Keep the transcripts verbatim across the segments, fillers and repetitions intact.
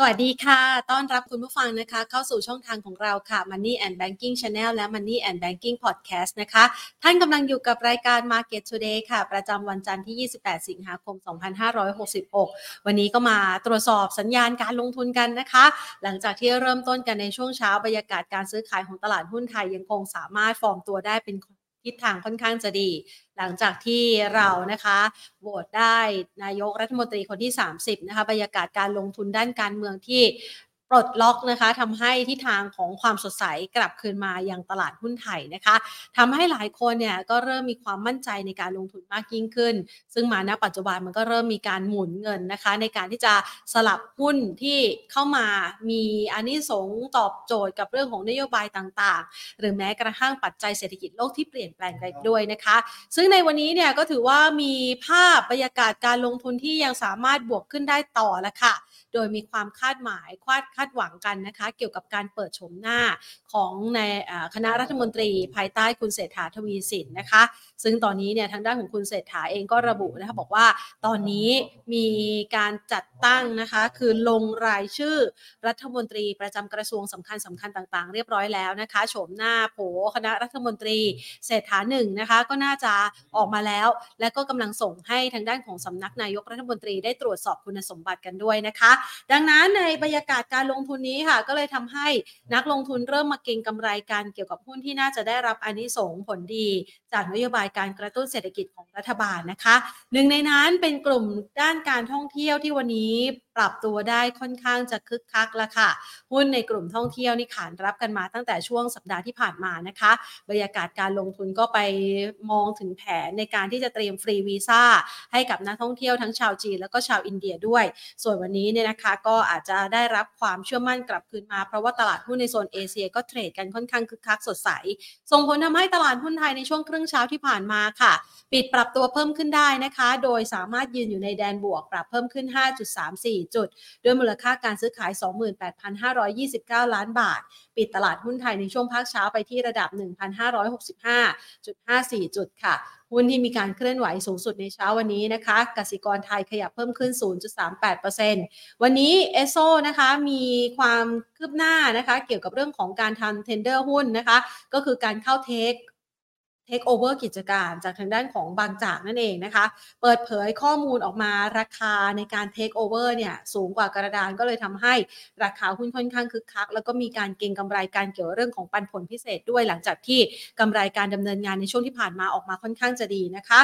สวัสดีค่ะต้อนรับคุณผู้ฟังนะคะเข้าสู่ช่องทางของเราค่ะ Money and Banking Channel และ Money and Banking Podcast นะคะท่านกำลังอยู่กับรายการ Market Today ค่ะประจำวันจันทร์ที่ยี่สิบแปดสิงหาคมสองพันห้าร้อยหกสิบหกวันนี้ก็มาตรวจสอบสัญญาณการลงทุนกันนะคะหลังจากที่เริ่มต้นกันในช่วงเช้าบรรยากาศการซื้อขายของตลาดหุ้นไทยยังคงสามารถฟอร์มตัวได้เป็นทิศทางค่อนข้างจะดีหลังจากที่เรานะคะโหวตได้นายกรัฐมนตรีคนที่สามสิบนะคะบรรยากาศการลงทุนด้านการเมืองที่ปลดล็อกนะคะทำให้ทิศทางของความสดใสกลับคืนมายังตลาดหุ้นไทยนะคะทำให้หลายคนเนี่ยก็เริ่มมีความมั่นใจในการลงทุนมากยิ่งขึ้นซึ่งมาณปัจจุบันมันก็เริ่มมีการหมุนเงินนะคะในการที่จะสลับหุ้นที่เข้ามามีอานิสงส์ตอบโจทย์กับเรื่องของนโยบายต่างๆหรือแม้กระทั่งปัจจัยเศรษฐกิจโลกที่เปลี่ยนแปลงไปด้วยนะคะซึ่งในวันนี้เนี่ยก็ถือว่ามีภาพบรรยากาศการลงทุนที่ยังสามารถบวกขึ้นได้ต่อละค่ะโดยมีความคาดหมายคาดคาดหวังกันนะคะเกี่ยวกับการเปิดโฉมหน้าของในคณะรัฐมนตรีภายใต้คุณเศรษฐาทวีสินนะคะซึ่งตอนนี้เนี่ยทางด้านของคุณเศรษฐาเองก็ระบุนะคะบอกว่าตอนนี้มีการจัดตั้งนะคะคือลงรายชื่อรัฐมนตรีประจำกระทรวงสำคัญสำคัญต่างๆเรียบร้อยแล้วนะคะโฉมหน้าโผคณะรัฐมนตรีเศรษฐาหนึ่งนะคะก็น่าจะออกมาแล้วและก็กำลังส่งให้ทางด้านของสำนักนายกรัฐมนตรีได้ตรวจสอบคุณสมบัติกันด้วยนะคะดังนั้นในบรรยากาศการลงทุนนี้ค่ะก็เลยทำให้นักลงทุนเริ่มมาเก็งกำไรกันเกี่ยวกับหุ้นที่น่าจะได้รับอานิสงส์ผลดีจากนโยบายการกระตุ้นเศรษฐกิจของรัฐบาลนะคะหนึ่งในนั้นเป็นกลุ่มด้านการท่องเที่ยวที่วันนี้ปรับตัวได้ค่อนข้างจะคึกคักละค่ะหุ้นในกลุ่มท่องเที่ยวนี่ขานรับกันมาตั้งแต่ช่วงสัปดาห์ที่ผ่านมานะคะบรรยากาศการลงทุนก็ไปมองถึงแผนในการที่จะเตรียมฟรีวีซ่าให้กับนักท่องเที่ยวทั้งชาวจีนแล้วก็ชาวอินเดียด้วยส่วนวันนี้เนี่ยนะคะก็อาจจะได้รับความเชื่อมั่นกลับคืนมาเพราะว่าตลาดหุ้นในโซนเอเชียก็เทรดกันค่อนข้างคึกคักสดใสส่งผลทำให้ตลาดหุ้นไทยในช่วงครึ่งเช้าที่ผ่านมาค่ะปิดปรับตัวเพิ่มขึ้นได้นะคะโดยสามารถยืนอยู่ในแดนบวกปรับเพิ่มขึ้น ห้าจุดสามสี่ จุดด้วยมูลค่าการซื้อขาย สองหมื่นแปดพันห้าร้อยยี่สิบเก้า ล้านบาทปิดตลาดหุ้นไทยในช่วงภาคเช้าไปที่ระดับ หนึ่งพันห้าร้อยหกสิบห้าจุดห้าสี่ จุดค่ะหุ้นที่มีการเคลื่อนไหวสูงสุดในเช้าวันนี้นะคะกสิกรไทยขยับเพิ่มขึ้น ศูนย์จุดสามแปดเปอร์เซ็นต์ วันนี้เอสโซนะคะมีความคืบหน้านะคะเกี่ยวกับเรื่องของการทำเทนเดอร์หุ้นนะคะก็คือการเข้าเทคเทคโอเวอร์กิจการจากทางด้านของบางจากนั่นเองนะคะเปิดเผยข้อมูลออกมาราคาในการเทคโอเวอร์เนี่ยสูงกว่ากระดานก็เลยทำให้ราคาหุ้นค่อนข้างคึกคักแล้วก็มีการเก็งกำไรการเกี่ยวเรื่องของปันผลพิเศษด้วยหลังจากที่กำไรการดำเนินงานในช่วงที่ผ่านมาออกมาค่อนข้างจะดีนะคะ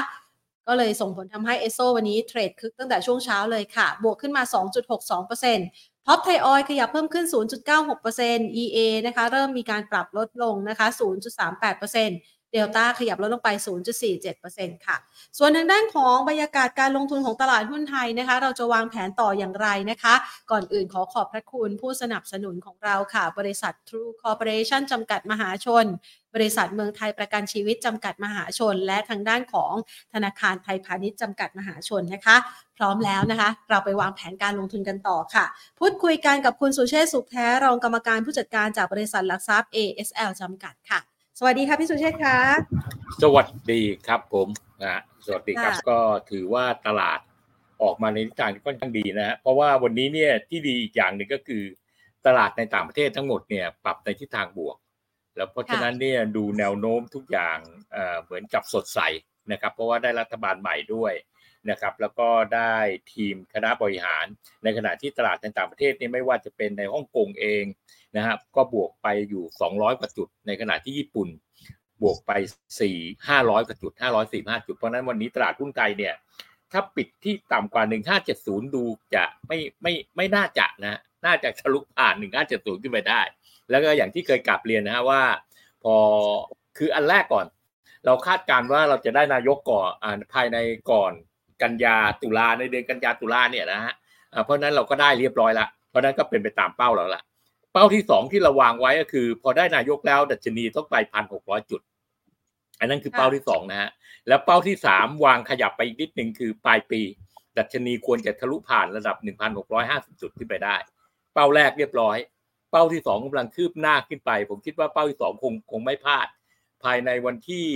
ก็เลยส่งผลทำให้เอสโซวันนี้เทรดคึกตั้งแต่ช่วงเช้าเลยค่ะบวกขึ้นมา สองจุดหกสองเปอร์เซ็นต์ท็อปไทยออยล์ขยับเพิ่มขึ้น ศูนย์จุดเก้าหกเปอร์เซ็นต์ อี เอ นะคะเริ่มมีการปรับลดลงนะคะ ศูนย์จุดสามแปดเปอร์เซ็นต์เดลต้าขยับลดลงไป ศูนย์จุดสี่เจ็ดเปอร์เซ็นต์ ค่ะส่วนทางด้านของบรรยากาศการลงทุนของตลาดหุ้นไทยนะคะเราจะวางแผนต่ออย่างไรนะคะก่อนอื่นขอขอบพระคุณผู้สนับสนุนของเราค่ะบริษัท True Corporation จำกัดมหาชนบริษัทเมืองไทยประกันชีวิตจำกัดมหาชนและทางด้านของธนาคารไทยพาณิชย์จำกัดมหาชนนะคะพร้อมแล้วนะคะเราไปวางแผนการลงทุนกันต่อค่ะพูดคุยกันกับคุณสุเชษฐ์สุขแท้รองกรรมการผู้จัดการจากบริษัทหลักทรัพย์ เอ เอส แอล จำกัดค่ะสวัสดีครับพี่สุเชษฐ์ค่ะสวัสดีครับผมนะสวัสดีครับก็ถือว่าตลาดออกมาในทิศทางที่ค่อนข้างดีนะฮะเพราะว่าวันนี้เนี่ยที่ดีอีกอย่างหนึ่งก็คือตลาดในต่างประเทศทั้งหมดเนี่ยปรับในทิศทางบวกแล้วเพราะฉะนั้นเนี่ยดูแนวโน้มทุกอย่างเอ่อเหมือนกับสดใสนะครับเพราะว่าได้รัฐบาลใหม่ด้วยนะครับแล้วก็ได้ทีมคณะบริหารในขณะที่ตลาดในต่างประเทศนี่ไม่ว่าจะเป็นในฮ่องกงเองนะครับก็บวกไปอยู่สองร้อยกว่าจุดในขณะที่ญี่ปุ่นบวกไปสี่ ห้าร้อยกว่าจุดห้าร้อยสี่สิบห้าจุดเพราะฉะนั้นวันนี้ตลาดหุ้นไทยเนี่ยถ้าปิดที่ต่ำกว่าหนึ่งพันห้าร้อยเจ็ดสิบดูจะไม่ไม่ไม่น่าจะนะน่าจะทะลุผ่านหนึ่งพันห้าร้อยเจ็ดสิบขึ้นไปได้แล้วก็อย่างที่เคยกลับเรียนนะฮะว่าพอคืออันแรกก่อนเราคาดการณ์ว่าเราจะได้นายกก่อนอ่าภายในก่อนกันยาตุลาในเดือนกันยาตุลาเนี่ยนะฮะเพราะนั้นเราก็ได้เรียบร้อยละเพราะนั้นก็เป็นไปตามเป้าเราละเป้าที่สองที่เราวางไว้ก็คือพอได้นายกแล้วดัชนีต้องไป หนึ่งพันหกร้อย จุดอันนั้นคือเป้าที่สองนะฮะแล้วเป้าที่สามวางขยับไปอีกนิดนึงคือปลายปีดัชนีควรจะทะลุผ่านระดับ หนึ่งพันหกร้อยห้าสิบ จุดขึ้นไปได้เป้าแรกเรียบร้อยเป้าที่สองกำลังคืบหน้าขึ้นไปผมคิดว่าเป้าที่สองคงคงไม่พลาดภายในวันที่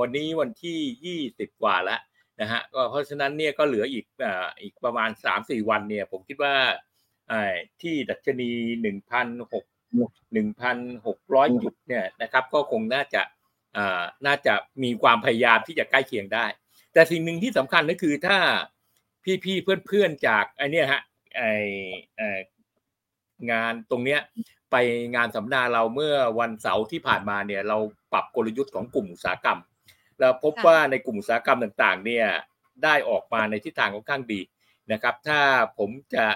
วันนี้วันที่ยี่สิบกว่าละนะฮะก็เพราะฉะนั้นเนี่ยก็เหลืออีกอ่าอีกประมาณ สามถึงสี่ วันเนี่ยผมคิดว่า ที่ดัชนี หนึ่งพันหกร้อย จุดเนี่ยนะครับก็คงน่าจะน่าจะมีความพยายามที่จะใกล้เคียงได้แต่สิ่งหนึ่งที่สำคัญก็คือถ้าพี่ๆเพื่อนๆจากไอ้นี่ฮะไองานตรงเนี้ยไปงานสัมมนาเราเมื่อวันเสาร์ที่ผ่านมาเนี่ยเราปรับกลยุทธ์ของกลุ่มอุตสาหกรรมเราพบว่าในกลุ่มอุตสาหกรรมต่างๆเนี่ยได้ออกมาในทิศทางค่อนข้างดีนะครับถ้าผมจะ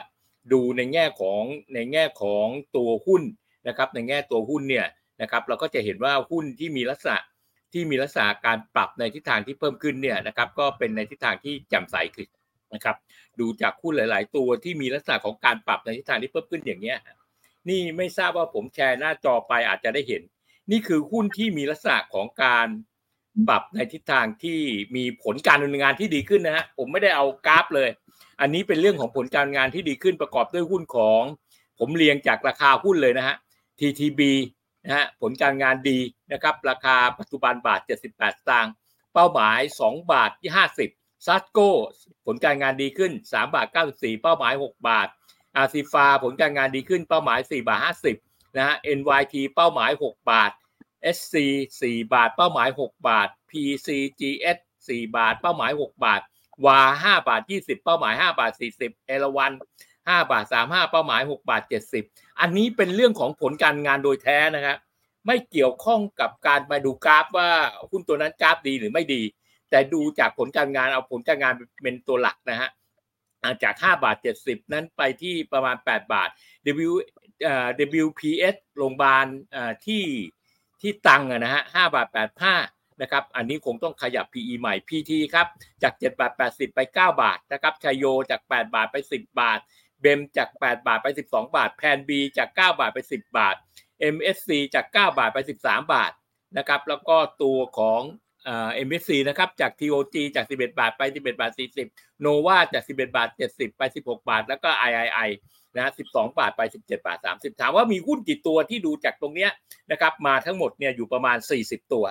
ดูในแง่ของในแง่ของตัวหุ้นนะครับในแง่ตัวหุ้นเนี่ยนะครับเราก็จะเห็นว่าหุ้นที่มีลักษณะที่มีลักษณะการปรับในทิศทางที่เพิ่มขึ้นเนี่ยนะครับก็เป็นในทิศทางที่แจ่มใสขึ้นนะครับดูจากหุ้นหลายๆตัวที่มีลักษณะของการปรับในทิศทางที่เพิ่มขึ้นอย่างเงี้ยนี่ไม่ทราบว่าผมแชร์หน้าจอไปอาจจะได้เห็นนี่คือหุ้นที่มีลักษณะของการปรับในทิศทางที่มีผลการดำเนินงานที่ดีขึ้นนะฮะผมไม่ได้เอากราฟเลยอันนี้เป็นเรื่องของผลการงานที่ดีขึ้นประกอบด้วยหุ้นของผมเรียงจากราคาหุ้นเลยนะฮะ ที ที บี นะฮะผลการงานดีนะครับราคาปัจจุบันบาทเจ็ดสิบแปดสตางค์เป้าหมายสองบาทที่ห้าสิบซัสโก้ผลการงานดีขึ้นสามบาทเก้าสิบสี่เป้าหมายหกบาท อา ซี เอฟ เอ ผลการงานดีขึ้นเป้าหมายสี่บาทห้าสิบนะฮะ เอ็น วาย ที เป้าหมายหกบาท เอส ซี สี่บาทเป้าหมายหกบาท พี ซี จี เอส สี่บาทเป้าหมายหกบาทวาห้าบาทยี่สิบเป้าหมายห้าบาทสี่สิบ อี แอล วัน ห้าบาทสามสิบห้าเป้าหมายหกบาทเจ็ดสิบอันนี้เป็นเรื่องของผลการงานโดยแท้นะครับไม่เกี่ยวข้องกับการมาดูกราฟว่าหุ้นตัวนั้นกราฟดีหรือไม่ดีแต่ดูจากผลการงานเอาผลการงานเป็นตัวหลักนะฮะจากห้าบาทเจ็ดสิบนั้นไปที่ประมาณแปดบาท W เอ่อ ดับเบิลยู พี เอส โรงพยาบาลเอ่อที่ที่ตังนะฮะห้าบาทแปดสิบห้านะครับอันนี้คงต้องขยับ พี อี ใหม่ พี ที ครับจากเจ็ดบาทแปดสิบไปเก้าบาทนะครับชัยโยจากแปดบาทไปสิบบาทเบมจากแปดบาทไปสิบสองบาทแพน B จากเก้าบาทไปสิบบาท เอ็ม เอส ซี จากเก้าบาทไปสิบสามบาทนะครับแล้วก็ตัวของเอ่อ เอ็ม เอส ซี นะครับจาก ที โอ จี จากสิบเอ็ดบาทไปสิบเอ็ดบาทสี่สิบ Nova จากสิบเอ็ดบาทเจ็ดสิบไปสิบหกบาทแล้วก็ ไอ ไอ ไอ นะฮะสิบสองบาทไปสิบเจ็ดบาทสามสิบถามว่ามีหุ้นกี่ตัวที่ดูจากตรงเนี้ยนะครับมาทั้งหมดเนี่ยอยู่ประมาณสี่สิบตัว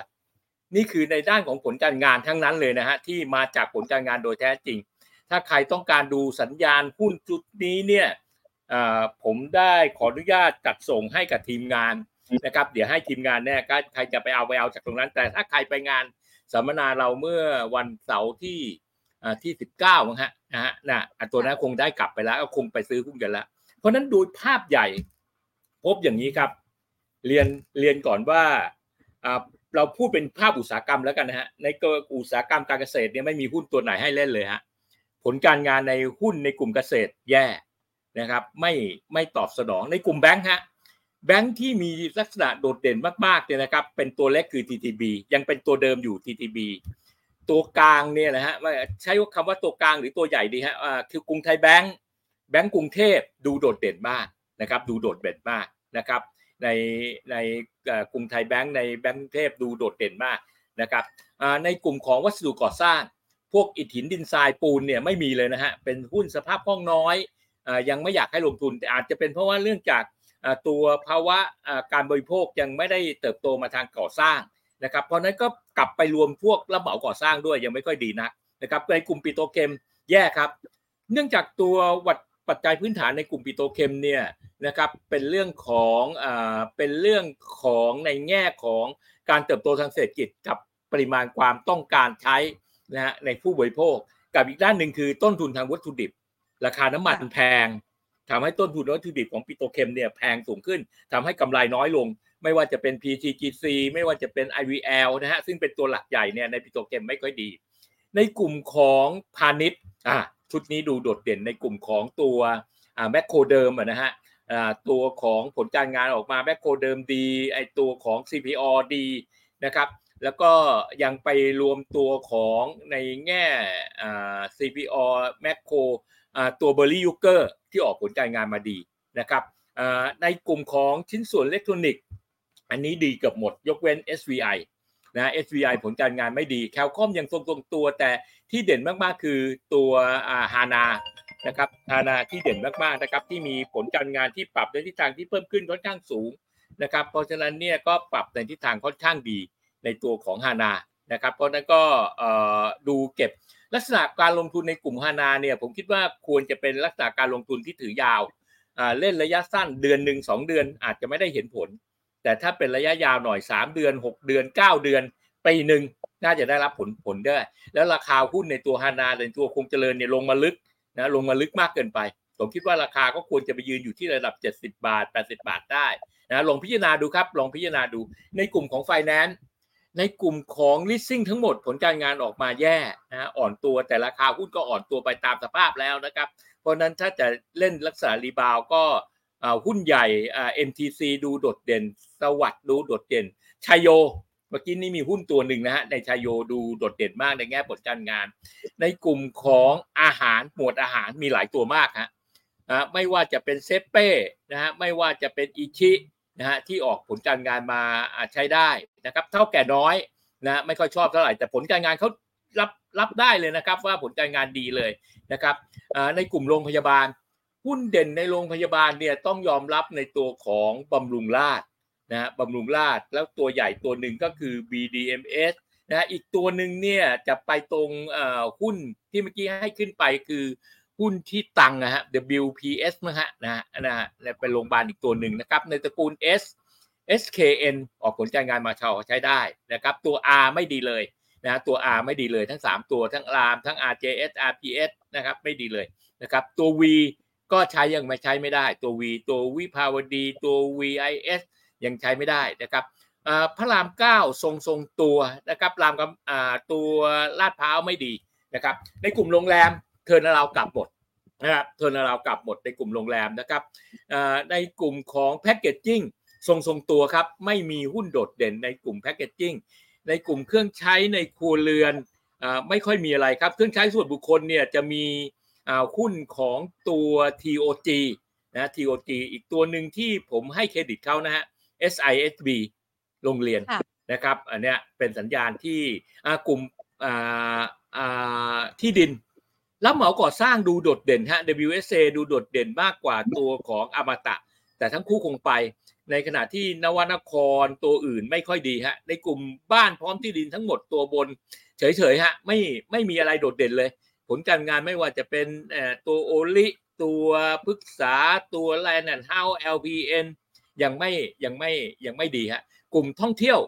นี่คือในด้านของผลการงานทั้งนั้นเลยนะฮะที่มาจากผลการงานโดยแท้จริงถ้าใครต้องการดูสัญญาณหุ้นจุดนี้เนี่ยผมได้ขออนุญาตจัดส่งให้กับทีมงานนะครับเดี๋ยวให้ทีมงานเนี่ยใครจะไปเอาไปเอาจากตรงนั้นแต่ถ้าใครไปงานสัมมนาเราเมื่อวันเสาร์ที่ที่สิบเก้านะฮะนะฮะน่ะตัวนั้นคงได้กลับไปแล้วก็คงไปซื้อหุ้นกันแล้วเพราะนั้นโดยภาพใหญ่พบอย่างนี้ครับเรียนเรียนก่อนว่าเราพูดเป็นภาพอุตสาหกรรมแล้วกันนะฮะในอุตสาหกรรมการเกษตรเนี่ยไม่มีหุ้นตัวไหนให้เล่นเลยฮะผลการงานในหุ้นในกลุ่มเกษตรแย่นะครับไม่ไม่ตอบสนองในกลุ่มแบงค์ฮะแบงค์ที่มีลักษณะโดดเด่นมากๆเนี่ยนะครับเป็นตัวเล็กคือ ที ที บี ยังเป็นตัวเดิมอยู่ ที ที บี ตัวกลางเนี่ยนะฮะใช้คำว่าตัวกลางหรือตัวใหญ่ดีฮะคือกรุงไทยแบงค์แบงค์กรุงเทพดูโดดเด่นมากนะครับดูโดดเด่นมากนะครับในในกลุ่มไทยแบงค์ในแบงค์กรุงเทพดูโดดเด่นมากนะครับในกลุ่มของวัสดุก่อสร้างพวกอิฐหินดินทรายปูนเนี่ยไม่มีเลยนะฮะเป็นหุ้นสภาพคล่องน้อยยังไม่อยากให้ลงทุนแต่อาจจะเป็นเพราะว่าเรื่องจากตัวภาวะการบริโภคยังไม่ได้เติบโตมาทางก่อสร้างนะครับเพราะนั้นก็กลับไปรวมพวกรับเหมาก่อสร้างด้วยยังไม่ค่อยดีนักนะครับในกลุ่มปิโตรเคมแย่ครับเนื่องจากตัววัดปัจจัยพื้นฐานในกลุ่มปิโตรเคมเนี่ยนะครับเป็นเรื่องของอ่าเป็นเรื่องของในแง่ของการเติบโตทางเศรษฐกิจกับปริมาณความต้องการใช้นะฮะในผู้บริโภคกับอีกด้านหนึ่งคือต้นทุนทางวัตถุดิบราคาน้ำมันแพงทำให้ต้นทุนวัตถุดิบของปิโตรเคมเนี่ยแพงสูงขึ้นทำให้กำไรน้อยลงไม่ว่าจะเป็น พี ซี จี ซี ไม่ว่าจะเป็น ไอ วี แอล นะฮะซึ่งเป็นตัวหลักใหญ่เนี่ยในปิโตรเคมไม่ค่อยดีในกลุ่มของพาณิชย์อ่าชุดนี้ดูโดดเด่นในกลุ่มของตัวอ่าแมคโครเดิมนะฮะตัวของผลการงานออกมาแมคโครเดิมดีไอตัวของ ซี พี โอ ดีนะครับแล้วก็ยังไปรวมตัวของในแง่ ซี พี โอ แมคโครตัวเบอร์รี่ยูเกอร์ที่ออกผลการงานมาดีนะครับในกลุ่มของชิ้นส่วนอิเล็กทรอนิกส์อันนี้ดีเกือบหมดยกเว้น เอส วี ไอ นะ เอส วี ไอ ผลการงานไม่ดีแคลคอมยังทรงตัวแต่ที่เด่นมากๆคือตัวฮานานะครับฮานาที่เด่นมากๆนะครับที่มีผลการงานที่ปรับในทิศทางที่เพิ่มขึ้นค่อนข้างสูงนะครับเพราะฉะนั้นเนี่ยก็ปรับในทิศทางค่อนข้างดีในตัวของฮานานะครับเพราะนั้นก็ดูเก็บลักษณะการลงทุนในกลุ่มฮานาเนี่ยผมคิดว่าควรจะเป็นลักษณะการลงทุนที่ถือยาว เล่นระยะสั้นเดือนหนึ่งสองเดือนอาจจะไม่ได้เห็นผลแต่ถ้าเป็นระยะยาวหน่อยสามเดือนหกเดือนเก้าเดือนปีนึงน่าจะได้รับผลผลได้แล้วราคาหุ้นในตัวฮานาในตัวคงเจริญเนี่ยลงมาลึกนะลงมาลึกมากเกินไปผมคิดว่าราคาก็ควรจะไปยืนอยู่ที่ระดับเจ็ดสิบบาทแปดสิบบาทได้นะลองพิจารณาดูครับลองพิจารณาดูในกลุ่มของ Finance ในกลุ่มของ Leasing ทั้งหมดผลการงานออกมาแย่นะอ่อนตัวแต่ราคาหุ้นก็อ่อนตัวไปตามสภาพแล้วนะครับเพราะนั้นถ้าจะเล่นลักษณะรีบาวก็หุ้นใหญ่อ่า เอ็ม ที ซี ดูโดดเด่นสวัสดิ์ดูโดดเด่นชัยโยเมื่อกี้นี้มีหุ้นตัวหนึ่งนะฮะในชัยโยดูโดดเด่นมากในแง่ผลการงานในกลุ่มของอาหารหมวดอาหารมีหลายตัวมากฮะนะไม่ว่าจะเป็นเซเป้นะฮะไม่ว่าจะเป็นอิชินะฮะที่ออกผลการงานมาใช้ได้นะครับเท่าแก่น้อยนะไม่ค่อยชอบเท่าไหร่แต่ผลการงานเขารับรับได้เลยนะครับว่าผลการงานดีเลยนะครับในกลุ่มโรงพยาบาลหุ้นเด่นในโรงพยาบาลเนี่ยต้องยอมรับในตัวของบำรุงราษฎร์นะฮะบำรุงราษฎร์แล้วตัวใหญ่ตัวหนึ่งก็คือ บี ดี เอ็ม เอส นะอีกตัวหนึ่งเนี่ยจะไปตรงหุ้นที่เมื่อกี้ให้ขึ้นไปคือหุ้นที่ตังนะฮะ ดับเบิลยู พี เอส นะฮะนะฮะนะฮะเป็นโรงพยาบาลอีกตัวหนึ่งนะครับในตระกูล S เอส เค เอ็น ออกผลการงานมาเช่าใช้ได้นะครับตัว R ไม่ดีเลยนะตัว R ไม่ดีเลยทั้งสามตัวทั้ง อาร์ เอ็ม ทั้ง อาร์ เจ เอส อาร์ พี เอส นะครับไม่ดีเลยนะครับตัว V ก็ใช้ยังไม่ใช้ไม่ได้ตัว V ตัววิภาวดีตัว วี ไอ เอส ยังใช้ไม่ได้นะครับพระรามเก้าทรงทรงตัวนะครับรามกับตัวลาดพร้าวไม่ดีนะครับในกลุ่มโรงแรมเทิร์นเรากลับหมดนะครับเทิร์นเรากลับหมดในกลุ่มโรงแรมนะครับในกลุ่มของแพ็คเกจจิ้งทรงทรงตัวครับไม่มีหุ้นโดดเด่นในกลุ่มแพ็คเกจจิ้งในกลุ่มเครื่องใช้ในครัวเรือนไม่ค่อยมีอะไรครับเครื่องใช้ส่วนบุคคลเนี่ยจะมีหุ้นของตัว ที โอ จี นะ ที โอ จี อีกตัวหนึ่งที่ผมให้เครดิตเขานะฮะ เอส ไอ เอส บี โรงเรียนนะครับอันเนี้ยเป็นสัญญาณที่กลุ่มที่ดินรับเหมาก่อสร้างดูโดดเด่นฮะ ดับเบิลยู เอส เอ ดูโดดเด่นมากกว่าตัวของอมตะแต่ทั้งคู่คงไปในขณะที่นวนครตัวอื่นไม่ค่อยดีฮะในกลุ่มบ้านพร้อมที่ดินทั้งหมดตัวบนเฉยๆฮะไม่ไม่มีอะไรโดดเด่นเลยผลการงานไม่ว่าจะเป็นตัวโอลิตัวพฤกษาตัวแลนด์แอนด์เฮาส์ แอล พี เอ็น ยังไม่ยังไม่ยังไม่ดีฮะกลุ่มท่องเที่ยว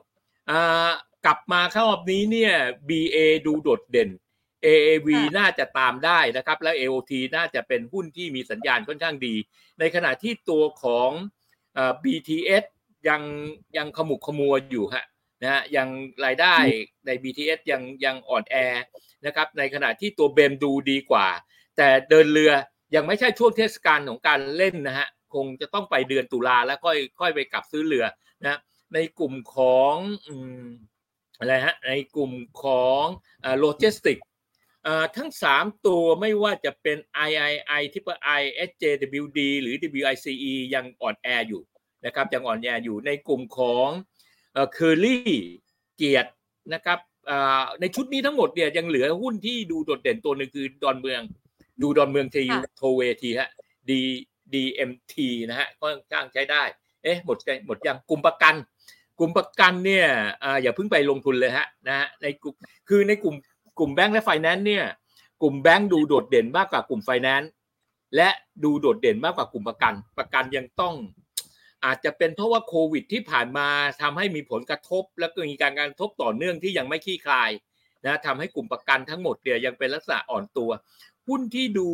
กลับมาครอบนี้เนี่ย บี เอ ดูโดดเด่น เอ เอ วี น่าจะตามได้นะครับแล้ว เอ โอ ที น่าจะเป็นหุ้นที่มีสัญญาณค่อนข้างดีในขณะที่ตัวของบี ที เอส ยังยังขมุกขมัวอยู่ฮะนะฮะยังรายได้ใน บี ที เอส ยังยังอ่อนแอนะครับในขณะที่ตัวเบมดูดีกว่าแต่เดินเรือยังไม่ใช่ช่วงเทศกาลของการเล่นนะฮะคงจะต้องไปเดือนตุลาแล้วค่อยค่อยไปกลับซื้อเรือนะในกลุ่มของอืมอะไรฮะในกลุ่มของเอ่อโลจิสติกเอ่อทั้งสามตัวไม่ว่าจะเป็น ไอ ไอ ไอ Triple I เอส เจ ดับเบิลยู ดี หรือ ดับเบิลยู ไอ ซี อี ยังอ่อนแออยู่นะครับยังอ่อนแออยู่ในกลุ่มของเอ่อเคอรี่เกียรตินะครับในชุดนี้ทั้งหมดเนี่ยยังเหลือหุ้นที่ดูโดดเด่นตัวนึงคือดอนเมืองดูดอนเมืองทีโทเวทีฮะ ดี ดี เอ็ม ที นะฮะก็จ้างใช้ได้เอ๊ะหมดหมดยังกลุ่มประกันกลุ่มประกันเนี่ยอย่าเพิ่งไปลงทุนเลยฮะนะฮะในกลุ่มคือในกลุ่มกลุ่มแบงค์และไฟแนนซ์เนี่ยกลุ่มแบงค์ดูโดดเด่นมากกว่ากลุ่มไฟแนนซ์และดูโดดเด่นมากกว่ากลุ่มประกันประกันยังต้องอาจจะเป็นเพราะว่าโควิดที่ผ่านมาทำให้มีผลกระทบและก็มีการกระทบต่อเนื่องที่ยังไม่คลี่คลายนะทำให้กลุ่มประกันทั้งหมดเนี่ยยังเป็นลักษณะอ่อนตัวหุ้นที่ดู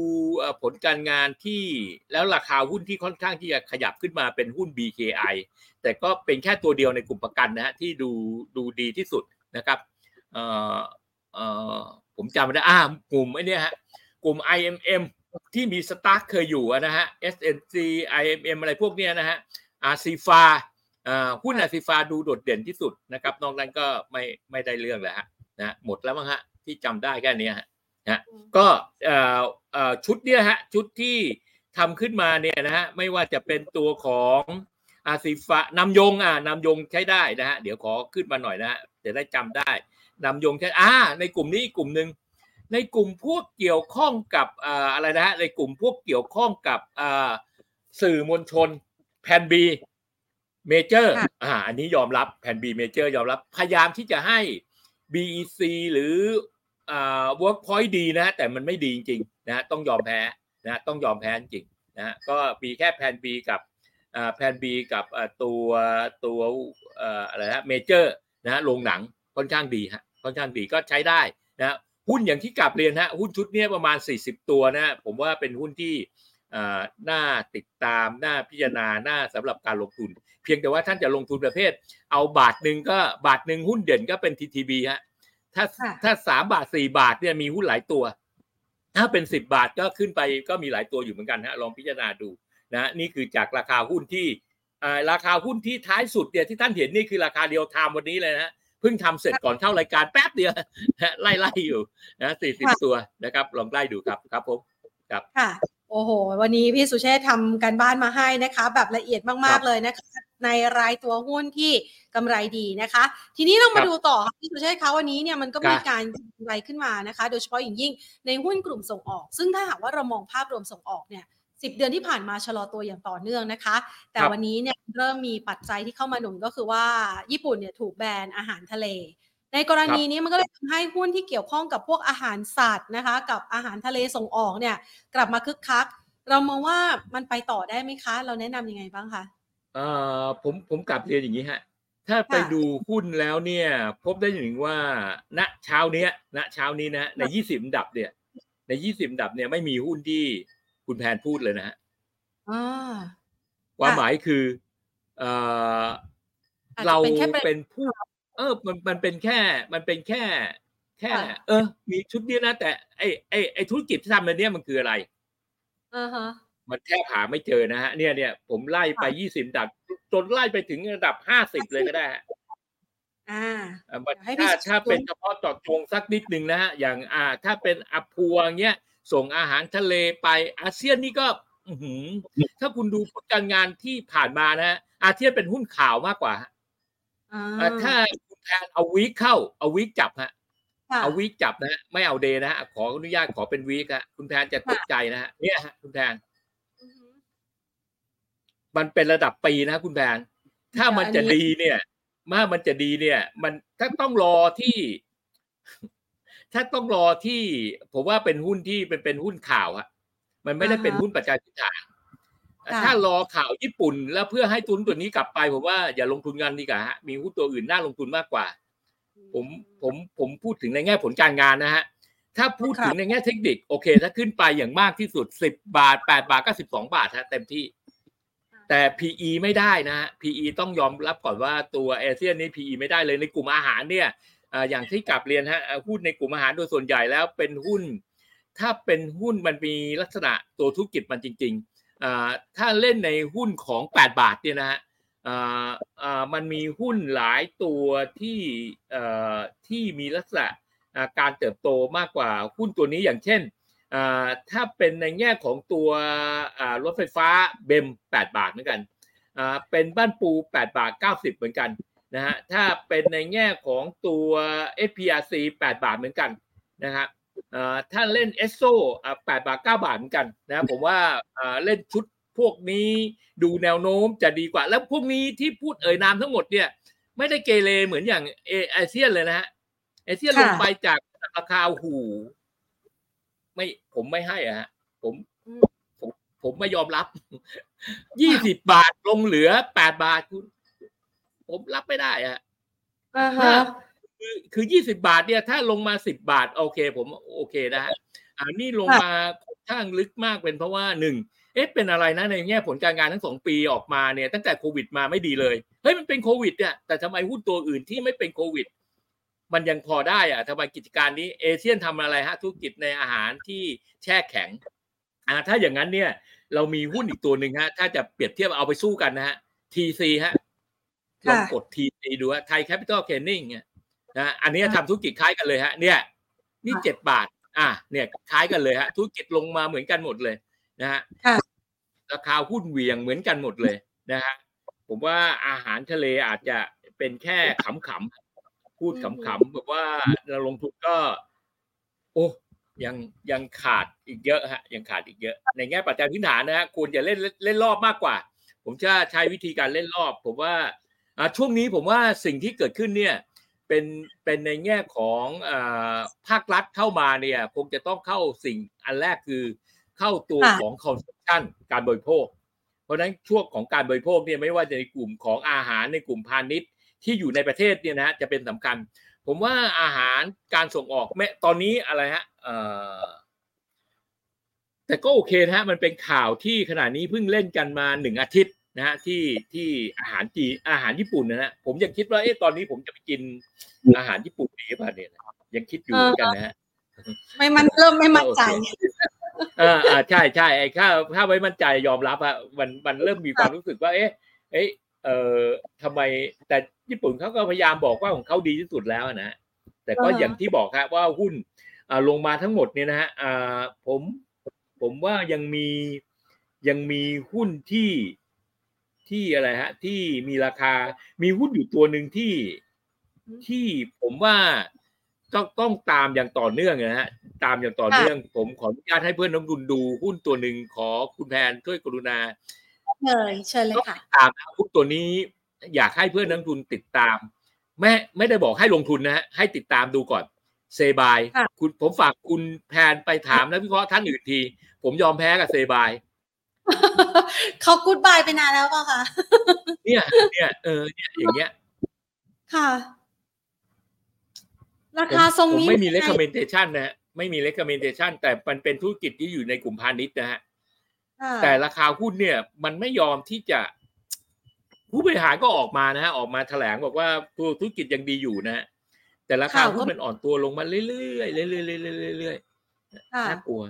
ผลการงานที่แล้วราคาหุ้นที่ค่อนข้างที่จะขยับขึ้นมาเป็นหุ้น บี เค ไอ แต่ก็เป็นแค่ตัวเดียวในกลุ่มประกันนะฮะที่ดูดูดีที่สุดนะครับเอ่อเอ่อผมจำไม่ได้อ่ากลุ่มไอ้เนี่ยฮะกลุ่ม ไอ เอ็ม เอ็ม ที่มีสตาร์คเคยอยู่นะฮะ เอส เอ็น ซี ไอ เอ็ม เอ็ม อะไรพวกเนี้ยนะฮะอา ซี เอฟ เอ อ่าหุ้น อา ซี เอฟ เอ ดูโดดเด่นที่สุดนะครับนอกนั้นก็ไม่ไม่ได้เรื่องแล้วฮะนะหมดแล้วมั้งฮะที่จำได้แค่นี้ฮะนะก็เอ่อเอ่อชุดเนี้ยฮะชุดที่ทำขึ้นมาเนี่ยนะฮะไม่ว่าจะเป็นตัวของ อา ซี เอฟ เอ นำยงอ่านำยงใช้ได้นะฮะเดี๋ยวขอขึ้นมาหน่อยนะฮะจะได้จำได้นำยงใช้อ่าในกลุ่มนี้กลุ่มนึงในกลุ่มพวกเกี่ยวข้องกับอ่าอะไรนะฮะในกลุ่มพวกเกี่ยวข้องกับอ่าสื่อมวลชนแผน B เมเจอร์อ่าอันนี้ยอมรับแผน B เมเจอร์ยอมรับพยายามที่จะให้ บี อี ซี หรืออ่า Workpoint ดีนะแต่มันไม่ดีจริงๆนะต้องยอมแพ้นะต้องยอมแพ้จริงๆ นะฮะก็มีแค่แพลน B กับอ่าแพลน B กับตัวตัวเอ่ออะไรฮะเมเจอร์นะฮะโรงหนังค่อนข้างดีฮะค่อนข้างดีก็ใช้ได้นะหุ้นอย่างที่กลับเรียนฮะหุ้นชุดนี้ประมาณสี่สิบตัวนะผมว่าเป็นหุ้นที่อ่าน่าติดตามน่าพิจารณาน่าสำหรับการลงทุนเพียงแต่ว่าท่านจะลงทุนประเภทเอาบาทนึงก็บาทนึงหุ้นเด่นก็เป็น ที ที บี ฮะถ้าถ้าสามบาทสี่บาทเนี่ยมีหุ้นหลายตัวถ้าเป็นสิบบาทก็ขึ้นไปก็มีหลายตัวอยู่เหมือนกันฮะลองพิจารณาดูนะนี่คือจากราคาหุ้นที่อ่าราคาหุ้นที่ท้ายสุดเนี่ยที่ท่านเห็นนี่คือราคาเรียลไทม์วันนี้เลยนะเพิ่งทำเสร็จก่อนเข้ารายการแป๊บเดียวไล่ๆอยู่นะสี่สิบตัวนะครับลองไล่ดูครับครับผมครับค่ะโอ้โหวันนี้พี่สุเชษฐ์ทำการบ้านมาให้นะคะแบบละเอียดมากๆเลยนะคะในรายตัวหุ้นที่กำไรดีนะคะทีนี้เรามาดูต่อค่ะพี่สุเชษฐ์คะวันนี้เนี่ยมันก็มีการกำไรขึ้นมานะคะโดยเฉพาะอย่างยิ่งในหุ้นกลุ่มส่งออกซึ่งถ้าหากว่าเรามองภาพรวมส่งออกเนี่ยสิบเดือนที่ผ่านมาชะลอตัวอย่างต่อเนื่องนะคะแต่วันนี้เนี่ยเริ่มมีปัจจัยที่เข้ามาหนุนก็คือว่าญี่ปุ่นเนี่ยถูกแบนอาหารทะเลในกรณีนี้มันก็เลยทำให้หุ้นที่เกี่ยวข้องกับพวกอาหารสัตว์นะคะกับอาหารทะเลส่งออกเนี่ยกลับมาคึกคักเรามองว่ามันไปต่อได้ไหมคะเราแนะนำยังไงบ้างคะเอ่อผมผมกลับเรียนอย่างนี้ฮะถ้าไปดูหุ้นแล้วเนี่ยพบได้อย่างว่าณเช้านี้ณเช้านี้นะในยี่สิบอันดับเนี่ยในยี่สิบอันดับเนี่ยไม่มีหุ้นที่คุณแพนพูดเลยนะฮะความหมายคือเอ่อเราเป็นผู้เออมันมันเป็นแค่มันเป็นแค่แค่เออมีชุดนี้นะแต่ไอ้ไอ้ไอ้ธุรกิจที่ทำในเนี้ยมันคืออะไรอ่าฮะมันแทบหาไม่เจอนะฮะเนี่ยเนี่ยผมไล่ไปยี่สิบอันดับจนไล่ไปถึงระดับห้าสิบเลยก็ได้ฮะอ่าถ้าถ้าเป็นเฉพาะเจาะจงสักนิดนึงนะฮะอย่างอ่าถ้าเป็นอัพพัวเงี้ยส่งอาหารทะเลไปอาเซียนนี่ก็ถ้าคุณดูผลการงานที่ผ่านมานะอาเซียนเป็นหุ้นข่าวมากกว่าถ้าคุณแทนเอาวีคเข้าเอาวีคจับฮะเอาวีคจับนะไม่เอาเดย์นะฮะขออนุญาตขอเป็นวีคฮะคุณแทนจะตกใจนะฮะเนี่ยฮะคุณแทนมันเป็นระดับปีนะคุณแทนถ้ามันจะดีเนี่ยเมื่อมันจะดีเนี่ยมันถ้าต้องรอที่ถ้าต้องรอที่ผมว่าเป็นหุ้นที่เป็นเป็นหุ้นข่าวฮะมันไม่ได้เป็นหุ้นปัจจัยพื้นฐานถ้ารอข่าวญี่ปุ่นแล้วเพื่อให้ทุนตัวนี้กลับไปผมว่าอย่าลงทุนกันดีกว่าฮะมีหุ้นตัวอื่นน่าลงทุนมากกว่าผมผมผมพูดถึงในแง่ผลการงานนะฮะถ้าพูดถึงในแง่เทคนิคโอเคถ้าขึ้นไปอย่างมากที่สุดสิบบาทแปดบาทก็สิบสองบาทฮะเต็มที่แต่ พี อี ไม่ได้นะฮะ พี อี ต้องยอมรับก่อนว่าตัวเอเชียนี้ พี อี ไม่ได้เลยในกลุ่มอาหารเนี่ยอย่างที่กลับเรียนฮะหุ้นในกลุ่มอาหารโดยส่วนใหญ่แล้วเป็นหุ้นถ้าเป็นหุ้นมันมีลักษณะตัวธุรกิจมันจริงๆถ้าเล่นในหุ้นของแปดบาทเนี่ยนะฮะมันมีหุ้นหลายตัวที่ที่มีลักษณะการเติบโตมากกว่าหุ้นตัวนี้อย่างเช่นถ้าเป็นในแง่ของตัวรถไฟฟ้าเบมแปดบาทเหมือนกันเป็นบ้านปูแปดบาทเก้าสิบเหมือนกันนะฮะถ้าเป็นในแง่ของตัว เอส พี อาร์ ซี แปดบาทเหมือนกันนะฮะเอ่อถ้าเล่น เอส โอ แปดบาทเก้าบาทเหมือนกันนะผมว่าเอ่อเล่นชุดพวกนี้ดูแนวโน้มจะดีกว่าแล้วพวกนี้ที่พูดเอ่ยนามทั้งหมดเนี่ยไม่ได้เกเรเหมือนอย่างเอเอเชียเลยนะฮะเอเชียลงไปจากราคาหูไม่ผมไม่ให้อ่ะฮะผมผมผมไม่ยอมรับยี่สิบบาทลงเหลือแปดบาทคุณผมรับไม่ได้อ่ะอ่าฮะคือคือยี่สิบบาทเนี่ยถ้าลงมาสิบบาทโอเคผมโอเคนะฮะอ่านี่ลงมาค่อนข้างลึกมากเป็นเพราะว่าหนึ่งเอ๊ะเป็นอะไรนะในแง่ผลการงานทั้งสองปีออกมาเนี่ยตั้งแต่โควิดมาไม่ดีเลยเฮ้ยมันเป็นโควิดเนี่ยแต่ทำไมหุ้นตัวอื่นที่ไม่เป็นโควิดมันยังพอได้อ่ะทำไมกิจการนี้เอเชียนทำอะไรฮะธุรกิจในอาหารที่แช่แข็งอ่าถ้าอย่างนั้นเนี่ยเรามีหุ้นอีกตัวนึงฮะถ้าจะเปรียบเทียบเอาไปสู้กันนะฮะ ที ซี ฮะลองกด ที ซี ดูฮะ Thai Capital Training เนี่ยนะอันนี้ทำธุรกิจคล้ายกันเลยฮะเนี่ยนี่เจ็ดบาทอ่ะเนี่ยคล้ายกันเลยฮะธุรกิจลงมาเหมือนกันหมดเลยนะฮะราคาหุ้นเหวี่ยงเหมือนกันหมดเลยนะฮะผมว่าอาหารทะเลอาจจะเป็นแค่ขำๆพูดขำๆแบบว่าเราลงทุนก็โอ้ยังยังขาดอีกเยอะฮะยังขาดอีกเยอะในแง่ปัจจัยพื้นฐานนะฮะควรจะเล่นเล่นรอบมากกว่าผมจะใช้วิธีการเล่นรอบผมว่าอ่ะช่วงนี้ผมว่าสิ่งที่เกิดขึ้นเนี่ยเป็นเป็นในแง่ของอ่าภาครัฐเข้ามาเนี่ยคงจะต้องเข้าสิ่งอันแรกคือ เข้าตัวของ consumption การบริโภคเพราะฉะนั้นช่วงของการบริโภคเนี่ยไม่ว่าจะในกลุ่มของอาหารในกลุ่มพาณิชย์ที่อยู่ในประเทศเนี่ยนะฮะจะเป็นสำคัญผมว่าอาหารการส่งออกแม้ตอนนี้อะไรฮะเอ่อแต่ก็โอเคนะฮะมันเป็นข่าวที่ขณะนี้เพิ่งเล่นกันมาหนึ่งอาทิตย์นะฮะที่ที่อาหารจีอาหารญี่ปุ่นนะฮะผมยังคิดว่าเอ๊ะตอนนี้ผมจะไปกินอาหารญี่ปุ่นดีป่ะเนี่ยยังคิดอยู่กันนะฮะไม่มันเริ่มไม่มั่นใจเอออ่าใช่ๆไอ้ค่าค่าไว้มั่นใจยอมรับอ่ะมันมันเริ่มมีความรู้สึกว่าเอ๊ะเอ๊ะเอ่อทำไมแต่ญี่ปุ่นเขาก็พยายามบอกว่าของเขาดีที่สุดแล้วนะแต่ก็อย่างที่บอกครับว่าหุ้นอ่าลงมาทั้งหมดเนี่ยนะฮะอ่าผมผมว่ายังมียังมีหุ้นที่ที่อะไรฮะที่มีราคามีหุ้นอยู่ตัวหนึ่งที่ที่ผมว่าต้องต้องตามอย่างต่อเนื่องนะฮะตามอย่างต่อเนื่องผมขออนุญาตให้เพื่อนน้องกุลดูหุ้นตัวหนึ่งขอคุณแพนช่วยกรุณาเลยเชิญเลยค่ะตามหุ้นตัวนี้อยากให้เพื่อนนักลงทุนติดตามไม่ไม่ได้บอกให้ลงทุนนะฮะให้ติดตามดูก่อนเซบายคุณผมฝากคุณแพนไปถามแล้วพี่เพราะท่านอื่นทีผมยอมแพ้กับเซบายเขากู๊ดบายไปนานแล้วป่ะคะเนี่ยเนี่ยเออเนี่ยอย่างเงี้ยค่ะราคาทรงนี้ไม่มี recommendation นะฮะไม่มี recommendation แต่มันเป็นธุรกิจที่อยู่ในกลุ่มพาณิชย์นะฮะแต่ราคาหุ้นเนี่ยมันไม่ยอมที่จะผู้บริหารก็ออกมานะฮะออกมาแถลงบอกว่าตัวธุรกิจยังดีอยู่นะฮะแต่ราคาหุ้นมันอ่อนตัวลงมาเรื่อยๆเรื่อยๆเรื่อยๆน่ากลัว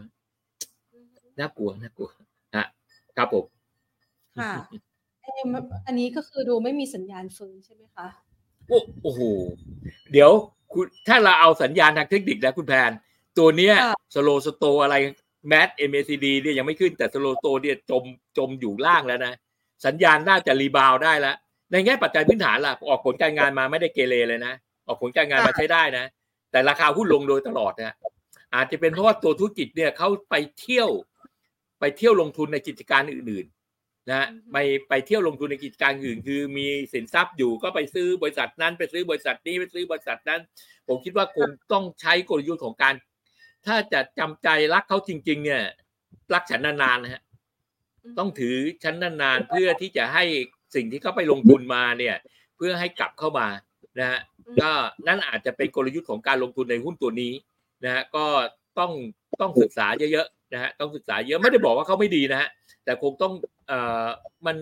น่ากลัวน่ากลัวฮะครับผมค่ะอันนี้ก็คือดูไม่มีสัญญาณฟื้นใช่ไหมคะโอ้โหเดี๋ยวคุณถ้าเราเอาสัญญาณทางเทคนิคนะคุณแพนตัวเนี้ยสโลสโตอะไรแมท เอ็ม เอ ซี ดี เนี่ยยังไม่ขึ้นแต่สโลโตเนี่ยจมจมอยู่ล่างแล้วนะสัญญาณน่าจะรีบาวได้แล้วในแง่ปัจจัยพื้นฐานล่ะออกผลการงานมาไม่ได้เกเรเลยนะออกผลการงานมาใช้ได้นะแต่ราคาหุ้นลงโดยตลอดนะอาจจะเป็นเพราะว่าตัวธุรกิจเนี่ยเขาไปเที่ยวไปเที่ยวลงทุนในกิจการอื่นๆนะไปไปเที่ยวลงทุนในกิจการอื่นคือมีสินทรัพย์อยู่ก็ไปซื้อบริษัทนั้นไปซื้อบริษัทนี้ไปซื้อบริษัทนั้นผมคิดว่าคงต้องใช้กลยุทธ์ของการถ้าจะจำใจรักเขาจริงๆเนี่ยรักฉันนานๆนะฮะต้องถือฉันนานๆเพื่อที่จะให้สิ่งที่เขาไปลงทุนมาเนี่ยเพื่อให้กลับเข้ามานะฮะก็นั่นอาจจะเป็นกลยุทธ์ของการลงทุนในหุ้นตัวนี้นะฮะก็ต้องต้องศึกษาเยอะๆนะฮะต้องศึกษาเยอะไม่ได้บอกว่าเขาไม่ดีนะฮะแต่คงต้องเอ่อมัน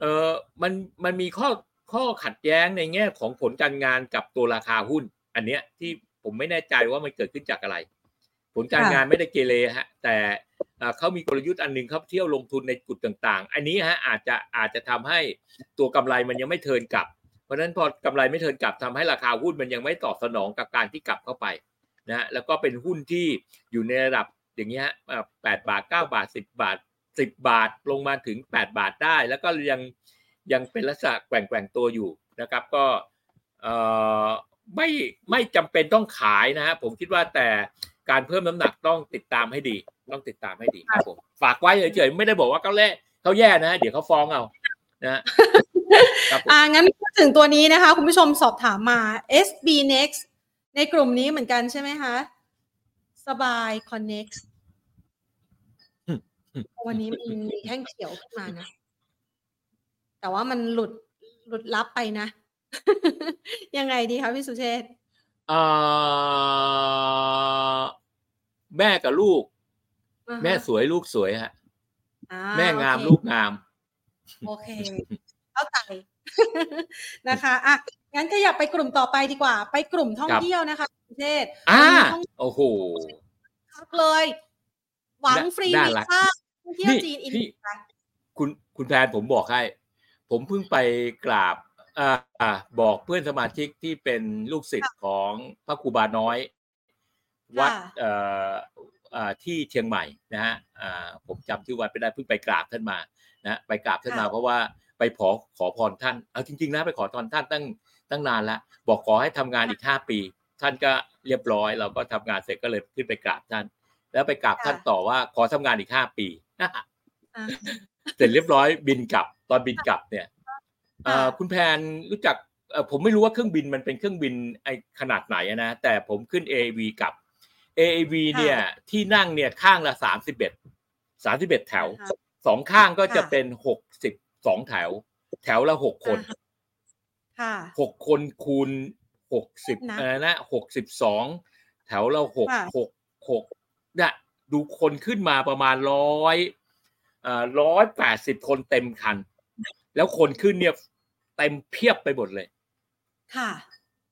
เอ่อมันมันมีข้อข้อขัดแย้งในแง่ของผลการงานกับตัวราคาหุ้นอันเนี้ยที่ผมไม่แน่ใจว่ามันเกิดขึ้นจากอะไรผลการงานไม่ได้เกเรฮะแต่เขามีกลยุทธ์อันนึงครับเที่ยวลงทุนในกลุ่มต่างๆอันนี้ฮะอาจจะอาจจะทำให้ตัวกำไรมันยังไม่เทิร์นกลับเพราะฉะนั้นพอกำไรไม่เทิร์นกลับทำให้ราคาหุ้นมันยังไม่ตอบสนองกับการที่กลับเข้าไปนะฮะแล้วก็เป็นหุ้นที่อยู่ในระดับอย่างนี้ฮะแปดบาทเก้าบาทสิบบาทสิบบาทลงมาถึงแปดบาทได้แล้วก็ยังยังเป็นลักษณะแกว่งๆตัวอยู่นะครับก็เอ่อไม่ไม่จำเป็นต้องขายนะฮะผมคิดว่าแต่การเพิ่มน้ำหนักต้องติดตามให้ดีต้องติดตามให้ดีครับผมฝากไว้เฉยๆไม่ได้บอกว่าเขาแย่เขาแย่นะเดี๋ยวเขาฟ้องเอานะอ่างั้นพูดถึงตัวนี้นะคะคุณผู้ชมสอบถามมา เอส บี Next ในกลุ่มนี้เหมือนกันใช่ไหมคะสบาย Connect วันนี้มีแท่งเขียวขึ้นมานะแต่ว่ามันหลุดหลุดลับไปนะยังไงดีคะพี่สุเชษฐ์แม่กับลูกแม่สวยลูกสวยฮะแม่งามลูกงามโอเคเข้าใจนะคะอ่ะงั้นขยับไปกลุ่มต่อไปดีกว่าไปกลุ่มท่องเที่ยวนะคะพี่เชษฐ์อ่าโอ้โหครับเลยหวังฟรีวีซ่าท่องเที่ยวจีนอินเดียคุณคุณแพนผมบอกให้ผมเพิ่งไปกราบอ่าบอกเพื่อนสมาชิกที่เป็นลูกศิษย์ของพระครูบาน้อยวัดเอ่อเอ่อที่เชียงใหม่นะฮะอ่าผมจำชื่อวัดไม่ได้เพิ่งไปกราบท่านมานะไปกราบท่านมาเพราะว่าไปขอขอพรท่านเอาจริงๆนะไปขอพรท่านตั้งตั้งนานแล้วบอกขอให้ทำงานอีกห้าปีท่านก็เรียบร้อยเราก็ทำงานเสร็จก็เลยขึ้นไปกราบท่านแล้วไปกราบท่านต่อว่าขอทำงานอีกห้าปีเสร็จเรียบร้อยบินกลับตอนบินกลับเนี่ยคุณแพนรู้จักผมไม่รู้ว่าเครื่องบินมันเป็นเครื่องบินไอขนาดไหนนะแต่ผมขึ้น เอ เอ วี กลับ เอ เอ วี เนี่ยที่นั่งเนี่ยข้างละสามสิบเอ็ด สามสิบเอ็ดแถวสองข้างก็จะเป็นหกสิบสองแถวแถวละหกคนค่ะหกคนคูณหกสิบอะไรนะหกสิบสองแถวละหก หก หกน่ะดูคนขึ้นมาประมาณหนึ่งร้อยเอ่อหนึ่งร้อยแปดสิบคนเต็มคันแล้วคนขึ้นเนี่ยเต็มเพียบไปหมดเลยค่ะ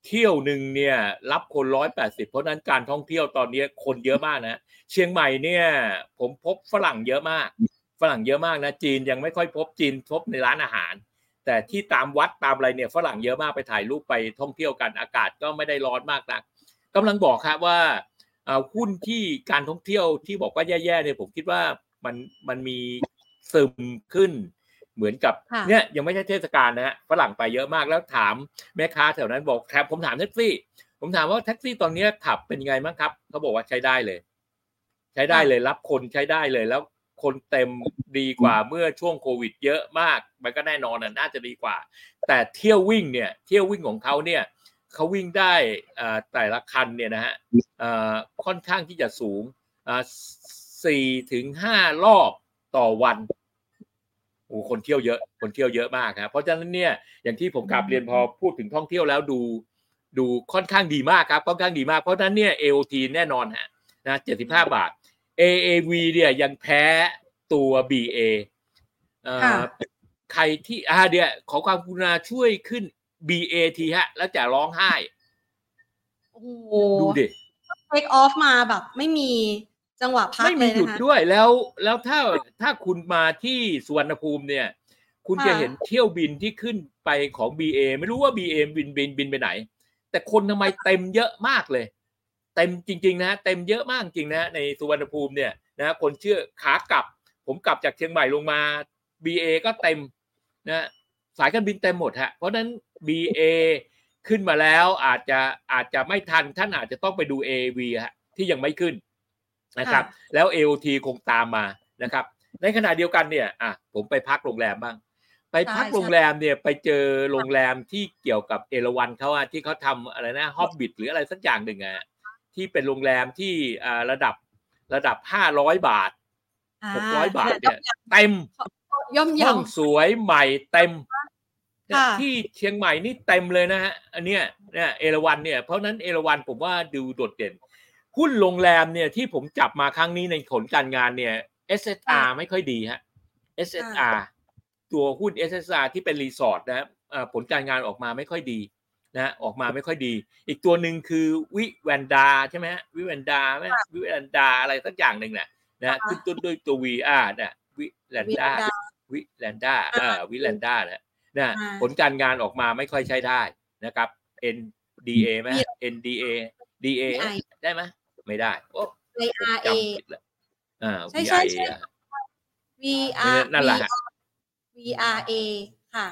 เที่ยวหนึ่งเนี่ยรับคนหนึ่งร้อยแปดสิบเพราะนั้นการท่องเที่ยวตอนนี้คนเยอะมากนะเชียงใหม่เนี่ยผมพบฝรั่งเยอะมากฝรั่งเยอะมากนะจีนยังไม่ค่อยพบจีนพบในร้านอาหารแต่ที่ตามวัดตามอะไรเนี่ยฝรั่งเยอะมากไปถ่ายรูปไปท่องเที่ยวกันอากาศก็ไม่ได้ร้อนมากนักกำลังบอกครับว่าหุ้นที่การท่องเที่ยวที่บอกว่าแย่ๆเนี่ยผมคิดว่ามันมันมีซึมขึ้นเหมือนกับเนี่ยยังไม่ใช่เทศกาลนะฮะฝรั่งไปเยอะมากแล้วถามแม่ค้าแถวนั้นบอกแถบผมถามแท็กซี่ผมถามว่าแท็กซี่ตอนนี้ขับเป็นไงบ้างครับเขาบอกว่าใช้ได้เลยใช้ได้เลยรับคนใช้ได้เลยแล้วคนเต็มดีกว่าเมื่อช่วงโควิดเยอะมากมันก็แน่นอนน่ะน่าจะดีกว่าแต่เที่ยววิ่งเนี่ยเที่ยววิ่งของเขาเนี่ยเขาวิ่งได้แต่ละคันเนี่ยนะฮะค่อนข้างที่จะสูงสี่ถึงห้ารอบต่อวันโอ้คนเที่ยวเยอะคนเที่ยวเยอะมากครับเพราะฉะนั้นเนี่ยอย่างที่ผมกลับเรียนพอพูดถึงท่องเที่ยวแล้วดูดูค่อนข้างดีมากครับค่อนข้างดีมากเพราะฉะนั้นเนี่ย เอ โอ ที แน่นอนฮะนะเจ็ดสิบห้าบาทเอ เอ วี เนี่ยยังแพ้ตัว บี เอ เอ่อใครที่อ่าเนี่ยขอความกรุณาช่วยขึ้น บี เอ ที ฮะแล้วจะร้องไห้โอ้โหดูดิ take off มาแบบไม่มีจังหวะพักเลยนะคะไม่มีหยุดด้วยแล้วแล้วถ้าถ้าคุณมาที่สุวรรณภูมิเนี่ยคุณจะเห็นเที่ยวบินที่ขึ้นไปของ บี เอ ไม่รู้ว่า บี เอ บินบินบินไปไหนแต่คนทำไมเต็มเยอะมากเลยเต็มจริงๆนะเต็มเยอะมากจริงนะในสุวรรณภูมิเนี่ยนะคนเชื่อขากลับผมกลับจากเชียงใหม่ลงมา บี เอ ก็เต็มนะสายการบินเต็มหมดฮะเพราะนั้น บี เอ ขึ้นมาแล้วอาจจะอาจจะไม่ทันท่านอาจจะต้องไปดู เอ วี ฮะที่ยังไม่ขึ้นนะครับแล้ว เอ โอ ที คงตามมานะครับในขณะเดียวกันเนี่ยอ่ะผมไปพักโรงแรมบ้างไปพักโรงแรมเนี่ยไปเจอโรงแรมที่เกี่ยวกับเอ วันเขาอะที่เขาทำอะไรนะฮอบบิทหรืออะไรสักอย่างหนึ่งอะที่เป็นโรงแรมที่ระดับระดับห้าร้อยบาทหกร้อยบาทเนี่ยเต็มห้องสวยใหม่เต็มที่เชียงใหม่นี่เต็มเลยนะฮะอันเนี้ยเนี่ยเอราวัณเนี่ยเพราะนั้นเอราวัณผมว่าดูโดดเด่นหุ้นโรงแรมเนี่ยที่ผมจับมาครั้งนี้ในผลการงานเนี่ย เอส เอส อาร์ ไม่ค่อยดีฮะ เอส เอส อาร์ ตัวหุ้น เอส เอส อาร์ ที่เป็นรีสอร์ทนะผลการงานออกมาไม่ค่อยดีนะออกมาไม่ค่อยดีอีกตัวหนึ่งคือวิแวนดาใช่ไหมฮะวิแวนดาไหมวิแวนดาอะไรสักอย่างหนึ่งน่ะนะขึ้นต้นด้วยตัว วี อาร์นะวิแวนดาวิแวนดาอ่าวิแวนดานะนะผลการงานออกมาไม่ค่อยใช้ได้นะครับ เอ็น ดี เอ ไหม เอ็น ดี เอ ดี เอ ได้ไหมไม่ได้โอ้ วี อาร์ เอ อ่า วี อาร์ เอ วี อาร์ เอ นั่นแหละ วี อาร์ เอ ค่ะ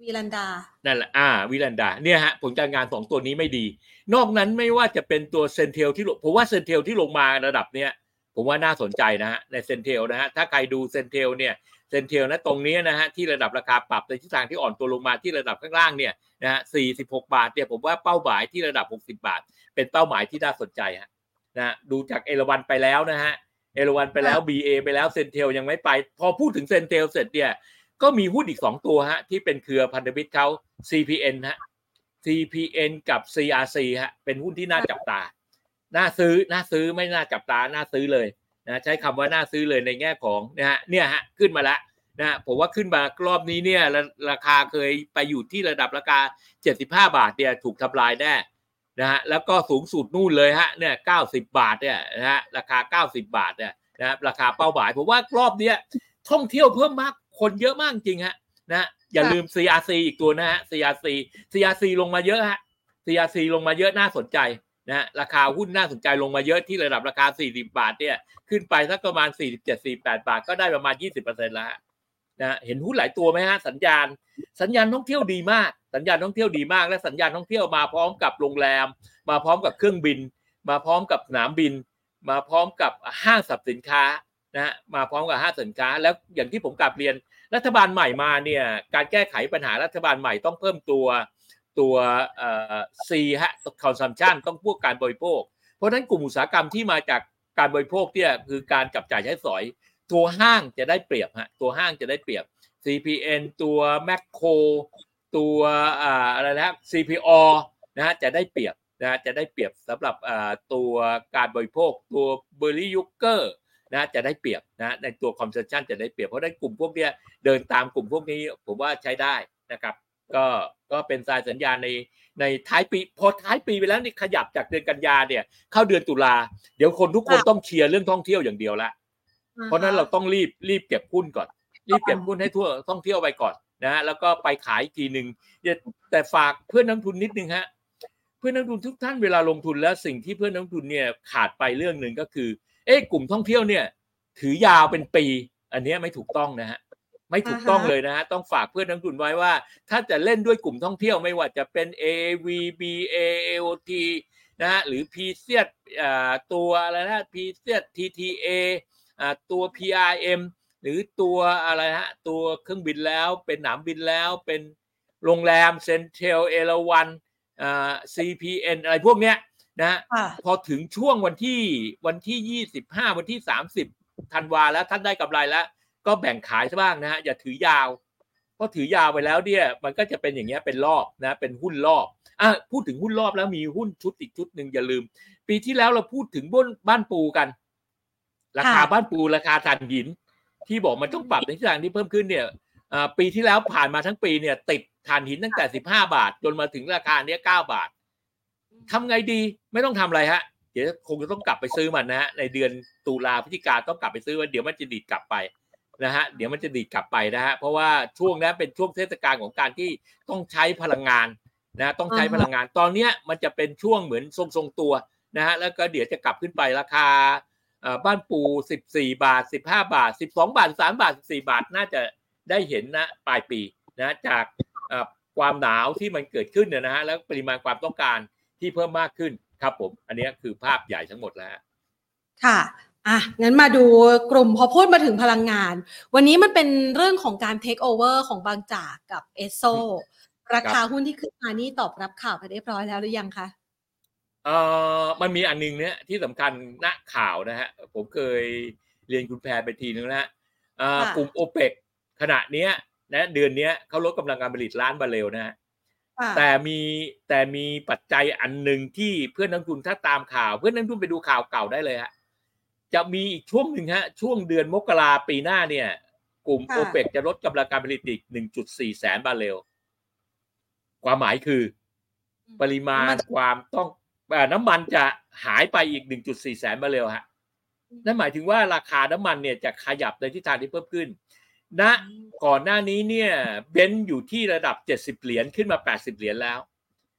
วีลันดานั่นแหละอ่าวีลันดาเนี่ยฮะผลการงานสองตัวนี้ไม่ดีนอกนั้นไม่ว่าจะเป็นตัวเซนเทลที่ผมว่าเซนเทลที่ลงมาระดับเนี้ยผมว่าน่าสนใจนะฮะในเซนเทลนะฮะถ้าใครดูเซนเทลเนี่ยเซนเทลนะตรงนี้นะฮะที่ระดับราคาปรับในทิศทางที่อ่อนตัวลงมาที่ระดับข้างล่างเนี่ยนะฮะสี่สิบหกบาทเนี่ยผมว่าเป้าหมายที่ระดับหกสิบบาทเป็นเป้าหมายที่น่าสนใจฮะนะดูจากเอราวัณไปแล้วนะฮะเอราวัณไปแล้ว บี เอ ไปแล้วเซนเทลยังไม่ไปพอพูดถึงเซนเทลเสร็จเนี่ยก็มีหุ้นอีกสองตัวฮะที่เป็นเครือพันธมิตรเขา ซี พี เอ็น ฮะ ซี พี เอ็น กับ ซี อาร์ ซี ฮะเป็นหุ้นที่น่าจับตาน่าซื้อน่าซื้อไม่น่าจับตาน่าซื้อเลยนะใช้คำว่าน่าซื้อเลยในแง่ของนะฮะเนี่ยฮะขึ้นมาแล้วนะผมว่าขึ้นมารอบนี้เนี่ยราคาเคยไปอยู่ที่ระดับราคาเจ็ดสิบห้าบาทเนี่ยถูกทำลายแน่นะฮะแล้วก็สูงสุดนู่นเลยฮะเนี่ยเก้าสิบบาทเนี่ยนะฮะราคาเก้าสิบบาทเนี่ยนะราคาเป้าหมายผมว่ารอบเนี้ยท่องเที่ยวเพิ่มมากคนเยอะมากจริงฮะนะอย่าลืม ซี อาร์ ซี อีกตัวนะฮะ ซี อาร์ ซี ซี อาร์ ซี ลงมาเยอะฮะ ซี อาร์ ซี ลงมาเยอะน่าสนใจนะราคาหุ้นน่าสนใจลงมาเยอะที่ระดับราคาสี่สิบบาทเนี่ยขึ้นไปสักประมาณสี่สิบเจ็ด สี่สิบแปดบาทก็ได้ประมาณ ยี่สิบเปอร์เซ็นต์ ละนะเห็นหุ้นหลายตัวมั้ยฮะสัญญาณสัญญาณท่องเที่ยวดีมากสัญญาณท่องเที่ยวดีมากและสัญญาณท่องเที่ยวมาพร้อมกับโรงแรมมาพร้อมกับเครื่องบินมาพร้อมกับสนามบินมาพร้อมกับห้างสรรพสินค้านะฮะมาพร้อมกับห้างสรรพสินค้าแล้วอย่างที่ผมกลับเรียนรัฐบาลใหม่มาเนี่ยการแก้ไขปัญหารัฐบาลใหม่ต้องเพิ่มตัวตัวเอ่อ C ฮะ consumption ต้องพวกการบริโภค ราะนั้นกลุ่มอุตสาหกรรมที่มาจากการบริโภคเนี่ยคือการจับจ่ายใช้สอยตัวห้างจะได้เปรียบฮะตัวห้างจะได้เปรียบ ซี พี เอ็น ตัวแมคโครตัวอ่าอะไรนะ ซี พี โอ นะฮะจะได้เปรียบนะฮะจะได้เปรียบสำหรับอ่าตัวการบริโภคตัวเบอร์รี่ยูเกอร์นะจะได้เปรียบนะในตัวคอนเซชั่นจะได้เปรียบเพราะนั้นกลุ่มพวกเนี้ยเดินตามกลุ่มพวกนี้ผมว่าใช้ได้นะครับก็ก็เป็นสายสัญญาณในในท้ายปีพอท้ายปีไปแล้วนี่ขยับจากเดือนกันยาเนี่ยเข้าเดือนตุลาเดี๋ยวคนทุกคนต้องเคลียร์เรื่องท่องเที่ยวอย่างเดียวละเพราะนั้นเราต้องรีบรีบเก็บหุ้นก่อนรีบเก็บหุ้นให้ทั่วท่องเที่ยวไปก่อนนะแล้วก็ไปขายอีกทีนึงแต่ฝากเพื่อนนักทุนนิดนึงฮะเพื่อนนักทุนทุกท่านเวลาลงทุนแล้วสิ่งที่เพื่อนนักทุนเนี่ยขาดไปเรื่องนึงก็คือเอ๊ะกลุ่มท่องเที่ยวเนี่ยถือยาวเป็นปีอันนี้ไม่ถูกต้องนะฮะไม่ถูกต้องเลยนะฮะต้องฝากเพื่อนนักทุนไว้ว่าถ้าจะเล่นด้วยกลุ่มท่องเที่ยวไม่ว่าจะเป็น เอ เอ วี บี เอ เอ โอ ที นะฮะหรือ พี ซี เอส อ่าตัวอะไรนะ พี ซี เอส ที ที เอ อ่าตัว พี อาร์ เอ็ม หรือตัวอะไรฮะตัวเครื่องบินแล้วเป็นสนามบินแล้วเป็นโรงแรมเซ็นทรัล เอ แอล วัน อ่า ซี พี เอ็น อะไรพวกเนี้ยนะพอถึงช่วงวันที่วันที่ยี่สิบห้าวันที่สามสิบธันวาแล้วท่านได้กำไรแล้วก็แบ่งขายซะบ้างนะฮะอย่าถือยาวเพราะถือยาวไปแล้วเนี่ยมันก็จะเป็นอย่างเงี้ยเป็นรอบนะเป็นหุ้นรอบอ่ะพูดถึงหุ้นรอบแล้วมีหุ้นชุดอีกชุดนึงอย่าลืมปีที่แล้วเราพูดถึงบ้านปูกันราคาบ้านปูราคาถ่านหินที่บอกมันต้องปรับในทิศทางที่เพิ่มขึ้นเนี่ยอ่าปีที่แล้วผ่านมาทั้งปีเนี่ยติดถ่านหินตั้งแต่สิบห้าบาทจนมาถึงราคาเนี้ยเก้าบาททำไงดีไม่ต้องทำอะไรฮะเดี๋ยวคงจะต้องกลับไปซื้อมันนะฮะในเดือนตุลาพฤศจิกาต้องกลับไปซื้อว่าเดี๋ยวมันจะดีดกลับไปนะฮะเดี๋ยวมันจะดีดกลับไปนะฮะเพราะว่าช่วงนั้นเป็นช่วงเทศกาลของการที่ต้องใช้พลังงานนะต้องใช้พลังงานตอนเนี้ยมันจะเป็นช่วงเหมือนทรงๆตัวนะฮะแล้วก็เดี๋ยวจะกลับขึ้นไปราคาบ้านปูสิบสี่บาทสิบห้าบาทสิบสองบาทสามบาทสิบสี่บาทน่าจะได้เห็นนะปลายปีนะจากความหนาวที่มันเกิดขึ้นนะฮะแล้วปริมาณความต้องการที่เพิ่มมากขึ้นครับผมอันนี้คือภาพใหญ่ทั้งหมดแล้วค่ะอ่ะงั้นมาดูกลุ่มพอพูดมาถึงพลังงานวันนี้มันเป็นเรื่องของการเทคโอเวอร์ของบางจากกับเอสโซราคาหุ้นที่ขึ้นมานี่ตอบรับข่าวไปเรียบร้อยแล้วหรือยังคะเอ่อมันมีอันนึงเนี่ยที่สำคัญณข่าวนะฮะผมเคยเรียนคุณแพรไปทีนึงนะฮะเอ่อกลุ่มโอเปกขณะเนี้ยนะเดือนเนี้ยเขาลดกำลังการผลิตล้านบาเรลนะฮะแต่มีแต่มีปัจจัยอันหนึ่งที่เพื่อนนักทุนถ้าตามข่าวเพื่อนนักทุนไปดูข่าวเก่าได้เลยฮะจะมีอีกช่วงหนึ่งฮะช่วงเดือนมกราปีหน้าเนี่ยกลุ่มโอเปกจะลดกำลังการผลิตอีก หนึ่งจุดสี่ แสนบาร์เรลความหมายคือปริมาณความต้องน้ำมันจะหายไปอีก หนึ่งจุดสี่ แสนบาร์เรลฮะนั่นหมายถึงว่าราคาน้ำมันเนี่ยจะขยับในทิศทางที่เพิ่มขึ้นณนะก่อนหน้านี้เนี่ยเบนซ์อยู่ที่ระดับเจ็ดสิบเหรียญขึ้นมาแปดสิบเหรียญแล้ว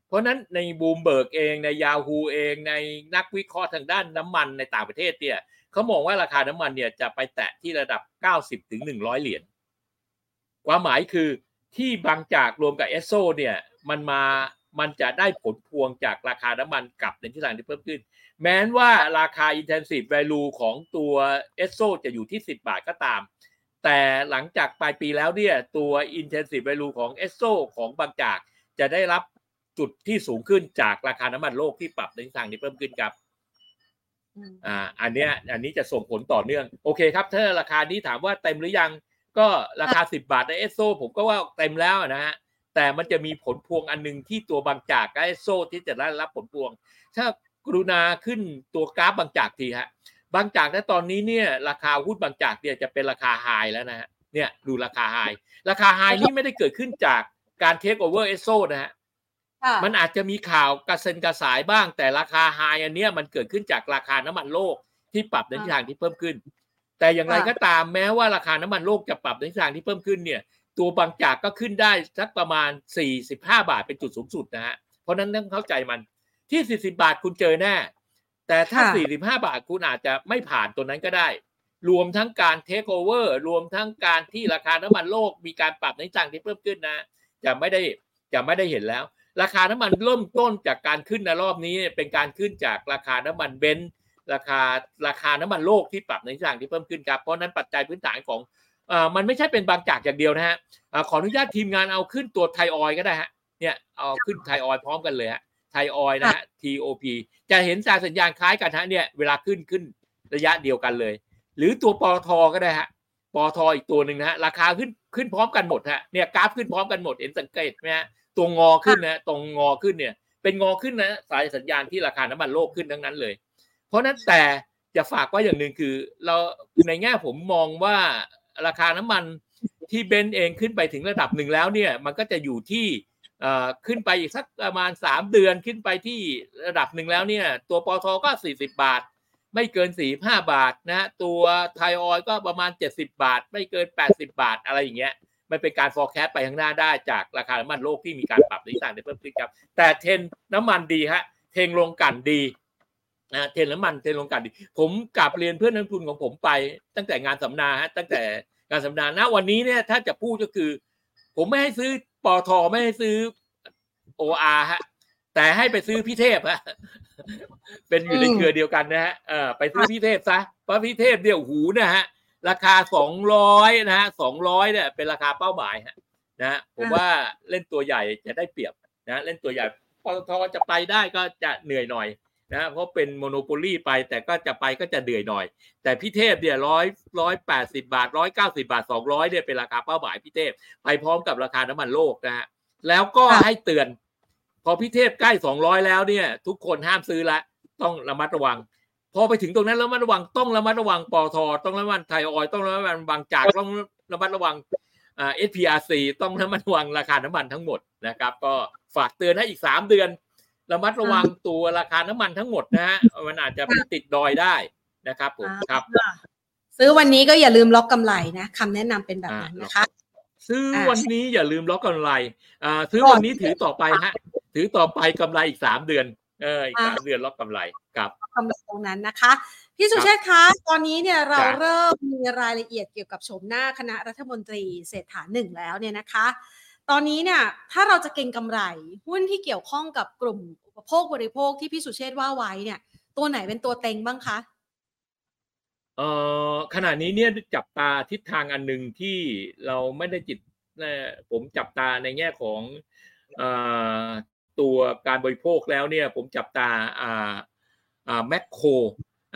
เพราะนั้นในบูมเบิร์กเองในยาฮูเองในนักวิเคราะห์ทางด้านน้ำมันในต่างประเทศเนี่ยเขามองว่าราคาน้ำมันเนี่ยจะไปแตะที่ระดับเก้าสิบถึงหนึ่งร้อยเหรียญความหมายคือที่บางจากรวมกับเอสโซเนี่ยมันมามันจะได้ผลพวงจากราคาน้ำมันกลับในทิศทางที่เพิ่มขึ้นแม้ว่าราคา Intensive Value ของตัวเอสโซจะอยู่ที่สิบบาทก็ตามแต่หลังจากปลายปีแล้วเนี่ยตัว Intensive Value ของ เอส โอ ของบางจากจะได้รับจุดที่สูงขึ้นจากราคาน้ำมันโลกที่ปรับในทิศทางที่เพิ่มขึ้นครับอ่าอันเนี้ยอันนี้จะส่งผลต่อเนื่องโอเคครับถ้าราคานี้ถามว่าเต็มหรือยังก็ราคาสิบบาทใน เอส โอ ผมก็ว่าเต็มแล้วนะฮะแต่มันจะมีผลพวงอันนึงที่ตัวบางจากกับ เอส โอ ที่จะได้รับผลพวงถ้ากรุณาขึ้นตัวกราฟบางจากทีฮะบางจากณตอนนี้เนี่ยราคาหุ้นบางจากเนี่ยจะเป็นราคาไฮแล้วนะฮะเนี่ยดูราคาไฮราคาไฮนี่ไม่ได้เกิดขึ้นจากการเทคโอเวอร์เอสโซนะฮะมันอาจจะมีข่าวกระเซ็นกระสายบ้างแต่ราคาไฮอันเนี้ยมันเกิดขึ้นจากราคาน้ำมันโลกที่ปรับในทิศทางที่เพิ่มขึ้นแต่อย่างไรก็ตามแม้ว่าราคาน้ำมันโลกจะปรับในทิศทางที่เพิ่มขึ้นเนี่ยตัวบางจากก็ขึ้นได้สักประมาณสี่สิบห้าบาทเป็นจุดสูงสุดนะฮะเพราะนั้นต้องเข้าใจมันที่สี่สิบบาทคุณเจอแน่แต่ถ้าสี่สิบห้าบาทคุณอาจจะไม่ผ่านตัวนั้นก็ได้รวมทั้งการเทคโอเวอร์รวมทั้งการที่ราคาน้ำมันโลกมีการปรับในจังที่เพิ่มขึ้นนะจะไม่ได้จะไม่ได้เห็นแล้วราคาน้ำมันเริ่มต้นจากการขึ้นในรอบนี้เป็นการขึ้นจากราคาน้ำมันเบนซ์ราคาราคาน้ำมันโลกที่ปรับในจังที่เพิ่มขึ้นครับเพราะนั้นปัจจัยพื้นฐานของเอ่อมันไม่ใช่เป็นบางจากอย่างเดียวนะฮะขออนุญาตทีมงานเอาขึ้นตัวไทยออยล์ก็ได้ฮะเนี่ยเอาขึ้นไทยออยล์พร้อมกันเลยฮะ ไทยออยล์นะฮะ ที โอ พี จะเห็นสัญญาณคล้ายกันฮะเนี่ยเวลาขึ้นขึ้นระยะเดียวกันเลยหรือตัวปตท.ก็ได้ฮะปตท.อีกตัวนึงนะฮะราคาขึ้นขึ้นพร้อมกันหมดฮะเนี่ยกราฟขึ้นพร้อมกันหมดเห็นสังเกตไหมฮะตัวงอขึ้นนะตรงงอขึ้นเนี่ยเป็นงอขึ้นนะสายสัญญาณที่ราคาน้ำมันโลกขึ้นทั้งนั้นเลยเพราะนั้นแต่จะฝากไว้อย่างนึงคือเราในแง่ผมมองว่าราคาน้ำมันที่เบนซ์เองขึ้นไปถึงระดับหนึ่งแล้วเนี่ยมันก็จะอยู่ที่ขึ้นไปอีกสักประมาณสามเดือนขึ้นไปที่ระดับหนึ่งแล้วเนี่ยตัวปตทก็สี่สิบบาทไม่เกินสี่สิบห้าบาทนะตัวไทยออยล์ก็ประมาณเจ็ดสิบบาทไม่เกินแปดสิบบาทอะไรอย่างเงี้ยมันเป็นการ forecast ไปข้างหน้าได้จากราคาน้ำมันโลกที่มีการปรับทิศทางได้เพิ่มขึ้นครับแต่เทรนน้ำมันดีฮะเทรนลงกันดีนะเทรนน้ำมันเทรนลงกันดีผมกลับเรียนเพื่อนนักทุนของผมไปตั้งแต่งานสัมมนาฮะตั้งแต่งานสัมมนาณวันนี้เนี่ยถ้าจะพูดก็คือผมไม่ให้ซื้อปตทไม่ให้ซื้อ โอ อาร์ ฮะแต่ให้ไปซื้อพี่เทพฮะเป็นอยู่ในเครือเดียวกันนะฮะเออไปซื้อพี่เทพซะเพราะพี่เทพเดี่ยวหูนะฮะราคาสองร้อยนะฮะสองร้อยเนี่ยเป็นราคาเป้าหมายฮะนะผมว่าเล่นตัวใหญ่จะได้เปรียบนะเล่นตัวใหญ่ปตทจะไปได้ก็จะเหนื่อยหน่อยนะเพราะเป็นโมโนโพลีไปแต่ก็จะไปก็จะเหนื่อยหน่อยแต่พี่เทพเนี่ยหนึ่งร้อย หนึ่งร้อยแปดสิบบาทหนึ่งร้อยเก้าสิบบาทสองร้อยเนี่ยเป็นราคาเป้าหมายพี่เทพไปพร้อมกับราคาน้ำมันโลกนะฮะแล้วก็ให้เตือนพอพี่เทพใกล้สองร้อยแล้วเนี่ยทุกคนห้ามซื้อละต้องระมัดระวังพอไปถึงตรงนั้นแล้วระมัดระวังต้องระมัดระวังปตท.ต้องระมัดไทยออยล์ต้องระมัดบางจากต้องระมัดระวังอ่า เอส พี อาร์ ซี ต้องระมัดระวังราคาน้ำมันทั้งหมดนะครับก็ฝากเตือนให้อีกสามเดือนระมัดระวังตัวราคาน้ำมันทั้งหมดนะฮะมันอาจจะติดดอยได้นะครับผมครับซื้อวันนี้ก็อย่าลืมล็อกกำไรนะคำแนะนำเป็นแบบนั้นนะคะซื้อวันนี้อย่าลืมล็อกกำไรอ่าซื้อวันนี้ถือต่อไปฮะถือต่อไปกำไรอีกสามเดือนเอออีกสามเดือนล็อกกำไรครับกำไรตรงนั้นนะคะพี่สุเชษฐ์คะตอนนี้เนี่ยเราเริ่มมีรายละเอียดเกี่ยวกับโฉมหน้าคณะรัฐมนตรีเศรษฐาหนึ่งแล้วเนี่ยนะคะตอนนี้เนี่ยถ้าเราจะเก็งกำไรหุ้นที่เกี่ยวข้องกับกลุ่มอุปโภคบริโภคที่พี่สุเชษฐ์ว่าไว้เนี่ยตัวไหนเป็นตัวเต็งบ้างคะเอ่อขณะนี้เนี่ยจับตาทิศทางอันนึงที่เราไม่ได้จิตผมจับตาในแง่ของเอ่อตัวการบริโภคแล้วเนี่ยผมจับตาอ่าอ่าแมคโคร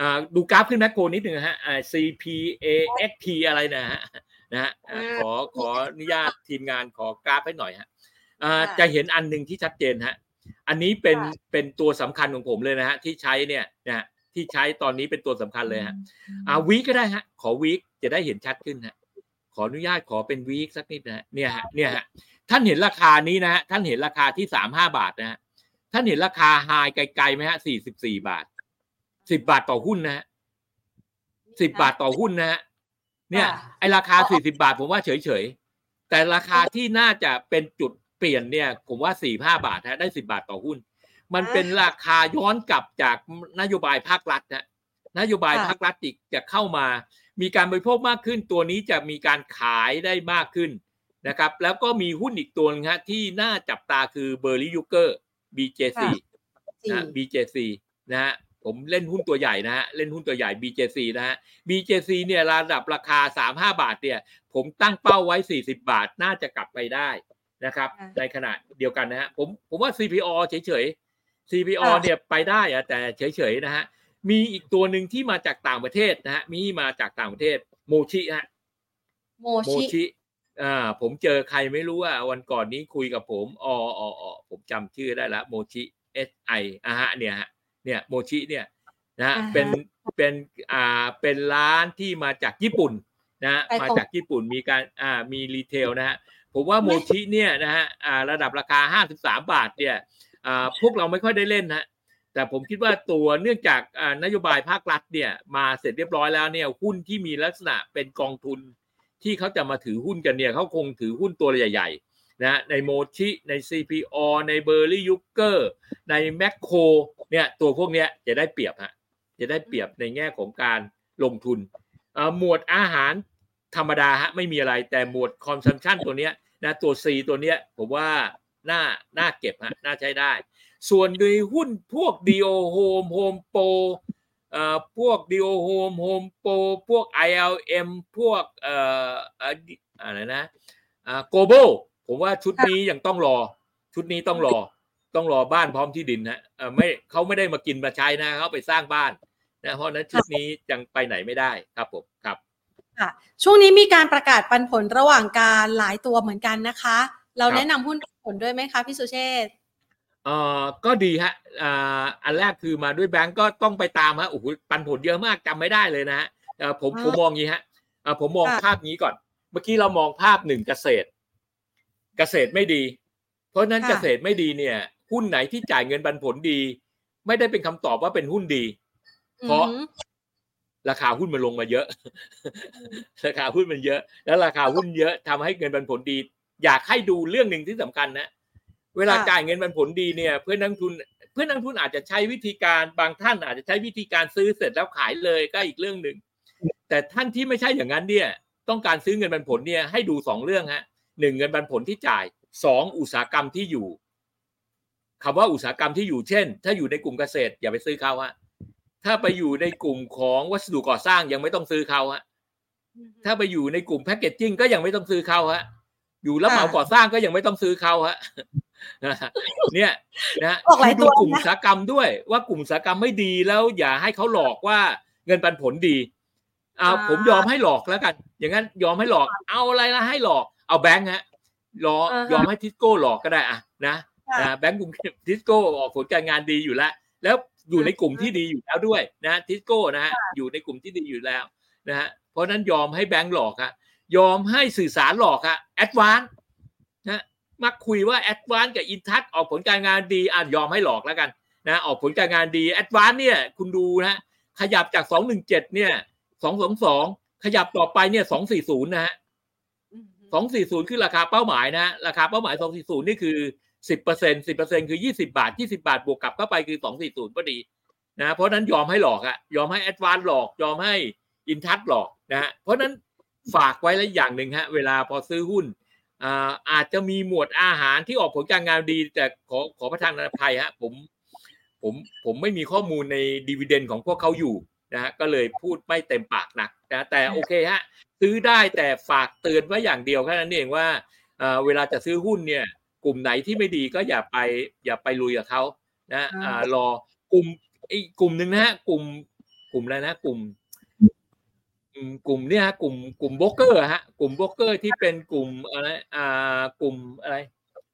อ่าดูกราฟขึ้นแมคโครนิดนึงฮะอ่า ซี พี เอ เอ็กซ์ ที อะไรนะฮะนะฮะขอขออนุญาตทีมงานขอกราฟให้หน่อยฮะอ่าจะเห็นอันนึงที่ชัดเจนฮะอันนี้เป็นเป็นตัวสำคัญของผมเลยนะฮะที่ใช้เนี่ยนะที่ใช้ตอนนี้เป็นตัวสำคัญเลยฮะอ่าวีคก็ได้ฮะขอวีคจะได้เห็นชัดขึ้นฮะขออนุญาตขอเป็นวีคสักนิดนะฮะเนี่ยฮะเนี่ยฮะท่านเห็นราคานี้นะฮะท่านเห็นราคาที่สามสิบห้าบาทนะฮะท่านเห็นราคาไฮไกลๆมั้ยฮะสี่สิบสี่บาทสิบบาทต่อหุ้นนะฮะสิบบาทต่อหุ้นนะฮะเนี่ยไอ้ราคาสี่สิบบาทผมว่าเฉยๆแต่ราคาที่น่าจะเป็นจุดเปลี่ยนเนี่ยผมว่าสี่สิบห้าบาทฮะได้สิบบาทต่อหุ้นมันเป็นราคาย้อนกลับจากนโยบายภาครัฐฮะนโยบายภาครัฐอีกจะเข้ามามีการบริโภคมากขึ้นตัวนี้จะมีการขายได้มากขึ้นนะครับแล้วก็มีหุ้นอีกตัวนึงฮะที่น่าจับตาคือเบอร์รี่ยูเกอร์ บี เจ ซี นะ บี เจ ซี นะฮะผมเล่นหุ้นตัวใหญ่นะฮะเล่นหุ้นตัวใหญ่ บี เจ ซี นะฮะ บี เจ ซี เนี่ยระดับราคาสามสิบห้าบาทเนี่ยผมตั้งเป้าไว้สี่สิบบาทน่าจะกลับไปได้นะครับในขณะเดียวกันนะฮะผมผมว่า ซี พี โอ เฉยๆ ซี พี โอ เนี่ยไปได้อะแต่เฉยๆนะฮะมีอีกตัวนึงที่มาจากต่างประเทศนะฮะมีมาจากต่างประเทศโมชิฮะโมชิอ่าผมเจอใครไม่รู้อ่ะวันก่อนนี้คุยกับผมอ๋อๆๆผมจำชื่อได้ละโมชิ เอส ไอ อ่ะฮะเนี่ยฮะเนี่ยโมชิเนี่ยนะเป็นเป็นอ่าเป็นร้านที่มาจากญี่ปุ่นนะมาจากญี่ปุ่นมีการอ่ามีรีเทลนะฮะผมว่าโมชิเนี่ยนะฮะอ่าระดับราคาห้าสิบสามบาทเนี่ยอ่าพวกเราไม่ค่อยได้เล่นฮะแต่ผมคิดว่าตัวเนื่องจากอ่านโยบายภาครัฐเนี่ยมาเสร็จเรียบร้อยแล้วเนี่ยหุ้นที่มีลักษณะเป็นกองทุนที่เขาจะมาถือหุ้นกันเนี่ยเขาคงถือหุ้นตัวใหญ่ๆนะในโมชิใน ซี พี โอ ในเบอร์รี่ยูเกอร์ในแมคโครเนี่ยตัวพวกเนี้ยจะได้เปรียบฮะจะได้เปรียบในแง่ของการลงทุนเอ่อหมวดอาหารธรรมดาฮะไม่มีอะไรแต่หมวดคอนซัมชั่นตัวเนี้ยนะตัว C ตัวเนี้ยผมว่าน่าน่าเก็บฮะน่าใช้ได้ส่วนในหุ้นพวก ดี โอ โฮม Home Pro เอ่อพวก ดี โอ โฮม Home Pro พวก ไอ แอล เอ็ม พวกเอ่ออะไรนะอ่า Global ผมว่าชุดนี้ยังต้องรอชุดนี้ต้องรอ ต้องรอบ้านพร้อมที่ดินฮะเอ่อไม่เขาไม่ได้มากินมาใช้นะเขาไปสร้างบ้านนะเพราะนั้นชุดนี้ยังไปไหนไม่ได้ครับผมครับค่ะช่วงนี้มีการประกาศปันผลระหว่างการหลายตัวเหมือนกันนะคะเราแนะนำหุ้นปันผลด้วยไหมคะพี่สุเชษฐ์เอ่อก็ดีฮะอ่าอันแรกคือมาด้วยแบงก์ก็ต้องไปตามฮะโอ้โหปันผลเยอะมากจำไม่ได้เลยนะฮะเอ่อผมผมมองงี้ฮะเอ่อผมมองภาพนี้ก่อนเมื่อกี้เรามองภาพหนึ่งเกษตรเกษตรไม่ดีเพราะนั้นเกษตรไม่ดีเนี่ยหุ้นไหนที่จ่ายเงินปันผลดีไม่ได้เป็นคำตอบว่าเป็นหุ้นดีเพราะราคาหุ้นมันลงมาเยอะราคาหุ้นมันเยอะแล้วราคาหุ้นเยอะทำให้เงินปันผลดีอยากให้ดูเรื่องหนึ่งที่สำคัญนะเวลาจ่ายเงินปันผลดีเนี่ยเพื่อนนักทุนเพื่อนนักทุนอาจจะใช้วิธีการบางท่านอาจจะใช้วิธีการซื้อเสร็จแล้วขายเลยก็อีกเรื่องนึงแต่ท่านที่ไม่ใช่อย่างนั้นเนี่ยต้องการซื้อเงินปันผลเนี่ยให้ดูสองเรื่องฮะหนึ่งเงินปันผลที่จ่ายสองอุตสาหกรรมที่อยู่คำว่าอุตสาหกรรมที่อยู่เช่นถ้าอยู่ในกลุ่มเกษตรอย่าไปซื้อเขาฮะถ้าไปอยู่ในกลุ่มของวัสดุก่อสร้างยังไม่ต้องซื้อเขาฮะถ้าไปอยู่ในกลุ่มแพคเกจจิ้งก็ยังไม่ต้องซื้อเขาฮะอยู่รับเหมาก่อสร้างก็ยังไม่ต้องซื้อเขาฮะเนี่ยนะดูกลุ่มอุตสาหกรรมด้วยว่ากลุ่มอุตสาหกรรมไม่ดีแล้วอย่าให้เขาหลอกว่าเงินปันผลดีเอาผมยอมให้หลอกแล้วกันอย่างนั้นยอมให้หลอกเอาอะไรละให้หลอกเอาแบงค์ฮะรอยอมให้ทิสโก้หลอกก็ได้อะนะนะแบงก์กลุ่มทิสโก้ออกผลการงานดีอยู่แล้วแล้วอยู่ในกลุ่มที่ดีอยู่แล้วด้วยนะทิสโก้นะฮะอยู่ในกลุ่มที่ดีอยู่แล้วนะฮะเพราะนั้นยอมให้แบงก์หลอกฮะยอมให้สื่อสารหลอกฮะแอดวานซ์นะมาคุยว่าแอดวานซ์กับอินทัชออกผลการงานดีอ่ะยอมให้หลอกแล้วกันนะออกผลการงานดีแอดวานซ์เนี่ยคุณดูนะขยับจากสองร้อยสิบเจ็ดเนี่ยสองร้อยยี่สิบสองขยับต่อไปเนี่ยสองร้อยสี่สิบนะฮะสองร้อยสี่สิบคือราคาเป้าหมายนะราคาเป้าหมายสองร้อยสี่สิบนี่คือ สิบเปอร์เซ็นต์ สิบเปอร์เซ็นต์ คือยี่สิบบาทยี่สิบบาทบวกกลับเข้าไปคือสองร้อยสี่สิบพอดีนะเพราะนั้นยอมให้หลอกอะยอมให้แอดวานซ์หลอกยอมให้อินทัชหลอกนะฮะเพราะนั้นฝากไว้แล้วอย่างหนึ่งฮะเวลาพอซื้อหุ้นอ่าอาจจะมีหมวดอาหารที่ออกผลการงานดีแต่ขอขอประทานอภัยฮะผมผมผมไม่มีข้อมูลในดิวิเดนด์ของพวกเขาอยู่นะฮะก็เลยพูดไม่เต็มปากนักนะแต่โอเคฮะซื้อได้แต่ฝากเตือนไว้อย่างเดียวแค่นั้นเองว่าเอ่อเวลาจะซื้อหุ้นเนี่ยกลุ่มไหนที่ไม่ดีก็อย่าไปอย่าไปลุยกับเขานะอ่ารอกลุ่มไอ้กลุ่มนึงนะฮะกลุ่มกลุ่มอะไรนะกลุ่มกลุ่มเนี่ยฮะกลุ่มกลุ่มโบรกเกอร์ฮะกลุ่มโบรกเกอร์ที่เป็นกลุ่มอะไรอ่ากลุ่มอะไร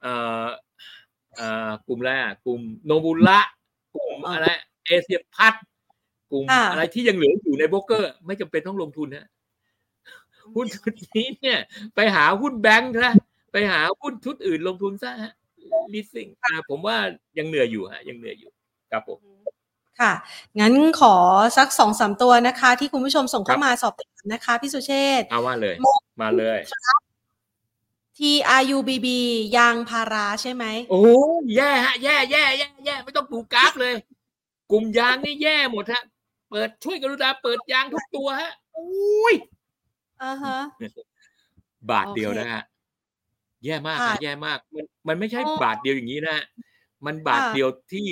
เอ่ออ่ากลุ่มอะไรอ่ะกลุ่มโนบุระกลุ่มอะไรเอเชียพัฒน์กลุ่มอะไรที่ยังเหลืออยู่ในโบรกเกอร์ไม่จำเป็นต้องลงทุนฮะหุ้นชุดนี้เนี่ยไปหาหุ้นแบงค์นะไปหาหุ้นชุดอื่นลงทุนซะฮะลิสซิ่งผมว่ายังเหนื่อยอยู่ฮะยังเหนื่อยอยู่ครับผมค่ะงั้นขอสัก สองถึงสาม ตัวนะคะที่คุณผู้ชมส่งเข้ามาสอบถามนะคะพี่สุเชษฐ์เอาว่าเลยมาเลย ที อาร์ ยู บี บี ยางพาราใช่ไหมโอ้แย่ฮะแย่แย่แย่แย่ไม่ต้องดูกราฟเลยกลุ่มยางนี่แย่หมดฮะเปิดช่วยกรุณาเปิดยางทุกตัวฮะอุ้ยอ่าฮะบาทเดียวนะฮะแย่มากแย่มากมันมันไม่ใช่บาทเดียวอย่างนี้นะมันบาทเดียวที่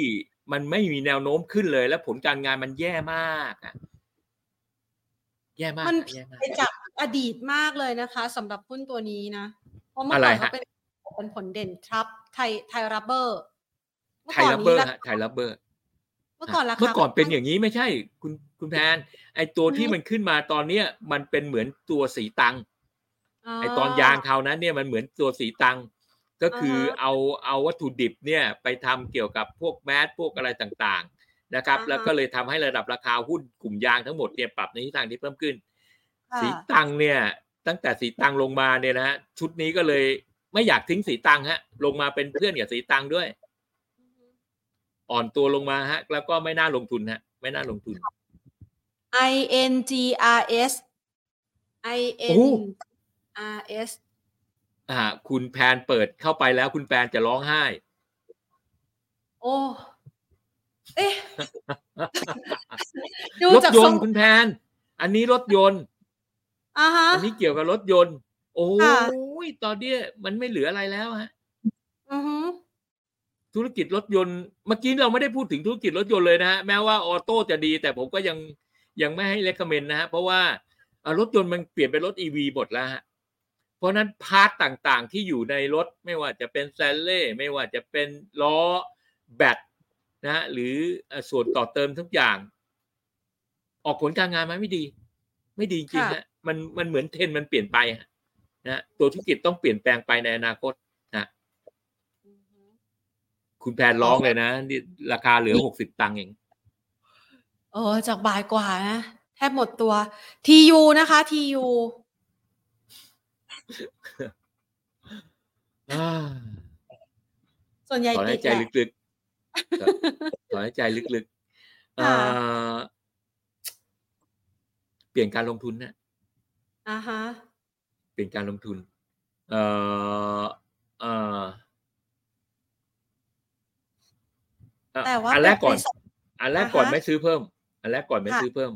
มันไม่มีแนวโน้มขึ้นเลยและผลการงานมันแย่มากอ่ะแย่มากมันไปจากอดีตมากเลยนะคะสำหรับหุ้นตัวนี้นะเพราะเมื่อก่อนเขาเป็นเป็นผลเด่นครับไทยไทยรับเบอร์ไทยรับเบอร์ฮะไทยรับเบอร์เมื่อก่อนราคาเมื่อก่อนเป็นอย่างนี้ไม่ใช่คุณคุณแพนไอตัวที่มันขึ้นมาตอนเนี้ยมันเป็นเหมือนตัวสีตังไอตอนยางคราวนั้นเนี่ยมันเหมือนตัวสีตังก็คือเอาเอาวัตถุดิบเนี่ยไปทำเกี่ยวกับพวกแมสพวกอะไรต่างๆนะครับแล้วก็เลยทำให้ระดับราคาหุ้นกลุ่มยางทั้งหมดเนี่ยปรับในทิศทางที่เพิ่มขึ้นสีตังเนี่ยตั้งแต่สีตังลงมาเนี่ยนะฮะชุดนี้ก็เลยไม่อยากทิ้งสีตังฮะลงมาเป็นเพื่อนกับสีตังด้วยอ่อนตัวลงมาฮะแล้วก็ไม่น่าลงทุนฮะไม่น่าลงทุนไอ เอ็น จี อาร์ เอส ไอ เอ็น อาร์ เอส อ่าคุณแพนเปิดเข้าไปแล้วคุณแพนจะร้องไห้โอ้เอ๊ะ รถยนต์คุณแพนอันนี้รถยนต์อ่าฮะอันนี้เกี่ยวกับรถยนต์โอ้ยตอนเนี้ยมันไม่เหลืออะไรแล้วฮะอือฮึธุรกิจรถยนต์เมื่อกี้เราไม่ได้พูดถึงธุรกิจรถยนต์เลยนะฮะแม้ว่าออโต้จะดีแต่ผมก็ยังยังไม่ให้ recommend นะฮะเพราะว่ารถยนต์มันเปลี่ยนเป็นรถ อี วี หมดแล้วฮะ เพราะนั้นพาร์ทต่างๆที่อยู่ในรถไม่ว่าจะเป็นแซลเล่ไม่ว่าจะเป็นล้อแบตนะฮะหรือส่วนต่อเติมทุกอย่างออกผลการงานมาไม่ดีไม่ดีจริงๆฮะมันมันเหมือนเทรนด์มันเปลี่ยนไปฮะนะตัวธุรกิจต้องเปลี่ยนแปลงไปในอนาคตนะคุณแพนร้องเลยนะราคาเหลือหกสิบตังค์เองเออจากบ่ายกว่านะแทบหมดตัว ที ยู นะคะ ที ยู ส่วนใหญ่ติดใจลึกๆขอให้ใจลึกๆเอ่อเปลี่ยนการลงทุนนะอ่าฮะเปลี่ยนการลงทุนเอ่อเอ่อแต่ว่าอันแรกก่อนอันแรกก่อนไม่ซื้อเพิ่มอันแรกก่อนไม่ซื้อเพิ่ม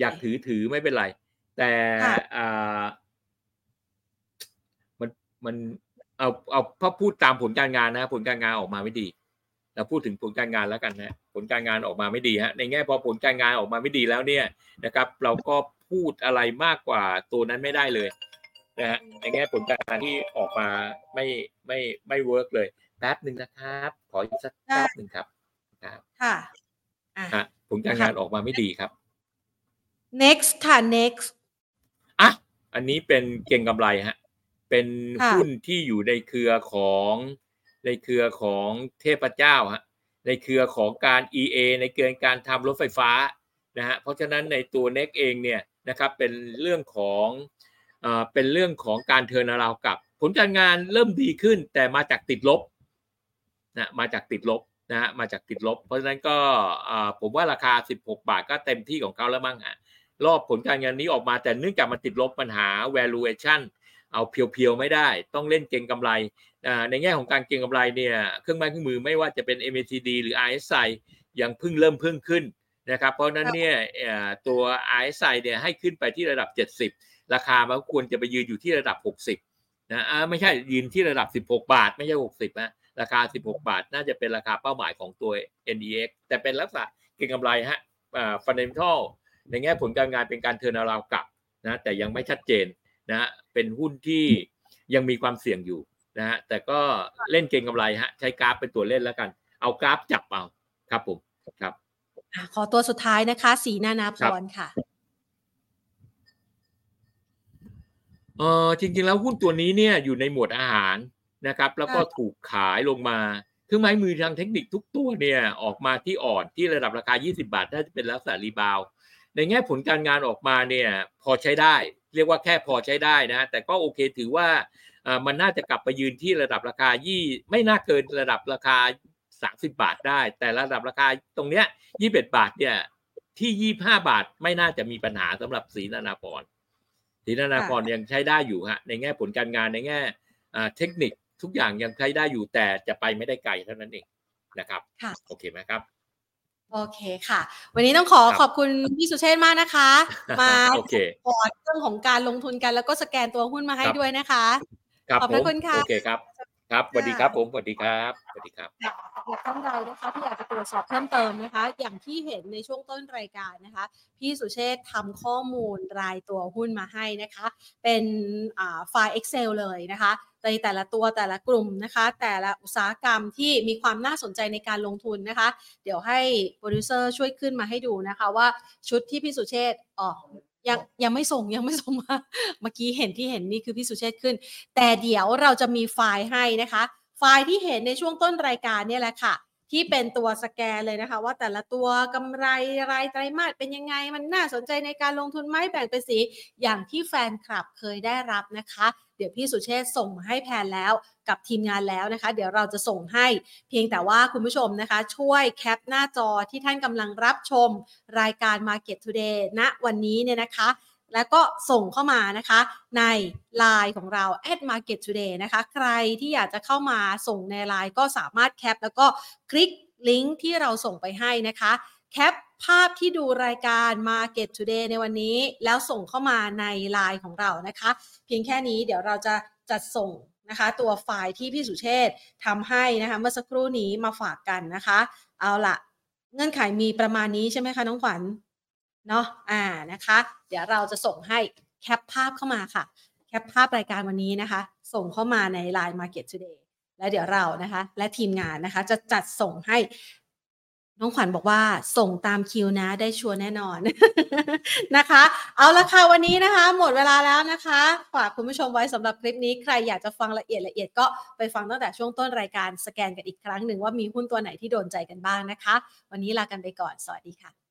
อยากถือถือไม่เป็นไรแต่อ่ามันมันเอาเอาพอพูดตามผลการงานนะผลการงานออกมาไม่ดีเราพูดถึงผลการงานแล้วกันนะผลการงานออกมาไม่ดีฮะในแง่พอผลการงานออกมาไม่ดีแล้วเนี่ยนะครับเราก็พูดอะไรมากกว่าตัวนั้นไม่ได้เลยนะฮะในแง่ผลการงานที่ออกมาไม่ไม่ไม่เวิร์กเลยแป๊บนึงนะครับขออีกสักแป๊บนึงครับค่ะอ่ะผลการงานออกมาไม่ดีครับ next ค่ะ next อ่ะอันนี้เป็นเก็งกำไรฮะเป็นหุ้นที่อยู่ในเครือของในเครือของเทพเจ้าฮะในเครือของการ อี เอ ในเกณฑ์การทำรถไฟฟ้านะฮะเพราะฉะนั้นในตัว next เองเนี่ยนะครับเป็นเรื่องของเอ่อเป็นเรื่องของการเทิร์นอราวด์กับผลการงานเริ่มดีขึ้นแต่มาจากติดลบนะมาจากติดลบนะฮะมาจากติดลบเพราะฉะนั้นก็ผมว่าราคาสิบหกบาทก็เต็มที่ของเขาแล้วมั้งฮะรอบผลการงานนี้ออกมาแต่เนื่องจากมันติดลบปัญหา valuation เอาเพียวๆไม่ได้ต้องเล่นเก็งกำไรในแง่ของการเก็งกำไรเนี่ยเครื่องไม้เครื่องมือไม่ว่าจะเป็น เอ็ม เอ ซี ดี หรือ อาร์ เอส ไอ ยังเพิ่งเริ่มเพิ่งขึ้นนะครับเพราะนั้นเนี่ยตัว อาร์ เอส ไอ เนี่ยให้ขึ้นไปที่ระดับเจ็ดสิบราคามันควรจะไปยืนอยู่ที่ระดับหกสิบนะไม่ใช่ยืนที่ระดับสิบหกบาทไม่ใช่หกสิบนะราคาสิบหกบาทน่าจะเป็นราคาเป้าหมายของตัว เอ็น อี เอ็กซ์ แต่เป็นลักษณะเก็งกำไรฮะอ่า fundamental ในแง่ผลการงานเป็นการเทิร์นอราวด์กลับนะแต่ยังไม่ชัดเจนนะเป็นหุ้นที่ยังมีความเสี่ยงอยู่นะฮะแต่ก็เล่นเก็งกำไรฮะใช้กราฟเป็นตัวเล่นแล้วกันเอากราฟจับเอาครับผมครับขอตัวสุดท้ายนะคะศรีนานาพรค่ะเอ่อจริงๆแล้วหุ้นตัวนี้เนี่ยอยู่ในหมวดอาหารนะครับแล้วก็ถูกขายลงมาเครื่องไม้มือทางเทคนิคทุกตัวเนี่ยออกมาที่อ่อนที่ระดับราคายี่สิบบาทน่าจะเป็นลักษณะรีบาวในแง่ผลการงานออกมาเนี่ยพอใช้ได้เรียกว่าแค่พอใช้ได้นะแต่ก็โอเคถือว่ามันน่าจะกลับไปยืนที่ระดับราคายี่สิบไม่น่าเกินระดับราคาสามสิบบาทได้แต่ระดับราคาตรงเนี้ยยี่สิบเอ็ดบาทเนี่ยที่ยี่สิบห้าบาทไม่น่าจะมีปัญหาสำหรับศรีนานาพรศรีนานาพรยังใช้ได้อยู่ฮะในแง่ผลการงานในแง่เทคนิคทุกอย่างยังใช้ได้อยู่แต่จะไปไม่ได้ไกลเท่านั้นเองนะครับโอเคไหมครับโอเคค่ะวันนี้ต้องขอขอบคุณพี่สุเชษฐ์มากนะคะมาสอนเรื่องของการลงทุนกันแล้วก็สแกนตัวหุ้นมาให้ด้วยนะคะขอบพระคุณค่ะโอเคครับครับสวัสดีครับผมสวัสดีครับสวัสดีครับหลักท่านใดนะคะที่อยากจะตรวจสอบเพิ่มเติมนะคะอย่างที่เห็นในช่วงต้นรายการนะคะพี่สุเชษฐ์ทำข้อมูลรายตัวหุ้นมาให้นะคะเป็นไฟล์ Excel เลยนะคะในแต่ละตัวแต่ละกลุ่มนะคะแต่ละอุตสาหกรรมที่มีความน่าสนใจในการลงทุนนะคะเดี๋ยวให้โปรดิวเซอร์ช่วยขึ้นมาให้ดูนะคะว่าชุดที่พี่สุเชษฐ์ออกยังยังไม่ส่งยังไม่ส่งมาเมื่อกี้เห็นที่เห็นนี่คือพี่สุเชษฐ์ขึ้นแต่เดี๋ยวเราจะมีไฟล์ให้นะคะไฟล์ที่เห็นในช่วงต้นรายการเนี่ยแหละค่ะที่เป็นตัวสแกนเลยนะคะว่าแต่ละตัวกำไรรายไตรมาสเป็นยังไงมันน่าสนใจในการลงทุนไหมแบ่งเป็นสีอย่างที่แฟนคลับเคยได้รับนะคะเดี๋ยวพี่สุเชษฐ์ส่งมาให้แพนแล้วกับทีมงานแล้วนะคะเดี๋ยวเราจะส่งให้เพียงแต่ว่าคุณผู้ชมนะคะช่วยแคปหน้าจอที่ท่านกำลังรับชมรายการ Market Today ณวันนี้เนี่ยนะคะแล้วก็ส่งเข้ามานะคะใน ไลน์ ของเรา แอท มาร์เก็ตทูเดย์ นะคะใครที่อยากจะเข้ามาส่งใน ไลน์ ก็สามารถแคปแล้วก็คลิกลิงก์ที่เราส่งไปให้นะคะแคปภาพที่ดูรายการ Market Today ในวันนี้แล้วส่งเข้ามาใน ไลน์ ของเรานะคะเพียงแค่นี้เดี๋ยวเราจะจัดส่งนะคะตัวไฟล์ที่พี่สุเชษฐ์ทำให้นะคะเมื่อสักครู่นี้มาฝากกันนะคะเอาล่ะเงื่อนไขมีประมาณนี้ใช่ไหมคะน้องขวัญเนาะอ่านะคะเดี๋ยวเราจะส่งให้แคปภาพเข้ามาค่ะ แคปภาพรายการวันนี้นะคะส่งเข้ามาใน ไลน์ Market Today และเดี๋ยวเรานะคะและทีมงานนะคะจะจัดส่งให้น้องขวัญบอกว่าส่งตามคิวนะได้ชัวร์แน่นอน นะคะเอาละค่ะวันนี้นะคะหมดเวลาแล้วนะคะฝากคุณผู้ชมไว้สำหรับคลิปนี้ใครอยากจะฟังละเอียดละเอียดก็ไปฟังตั้งแต่ช่วงต้นรายการสแกนกันอีกครั้งหนึ่งว่ามีหุ้นตัวไหนที่โดนใจกันบ้างนะคะวันนี้ลากันไปก่อนสวัสดีค่ะ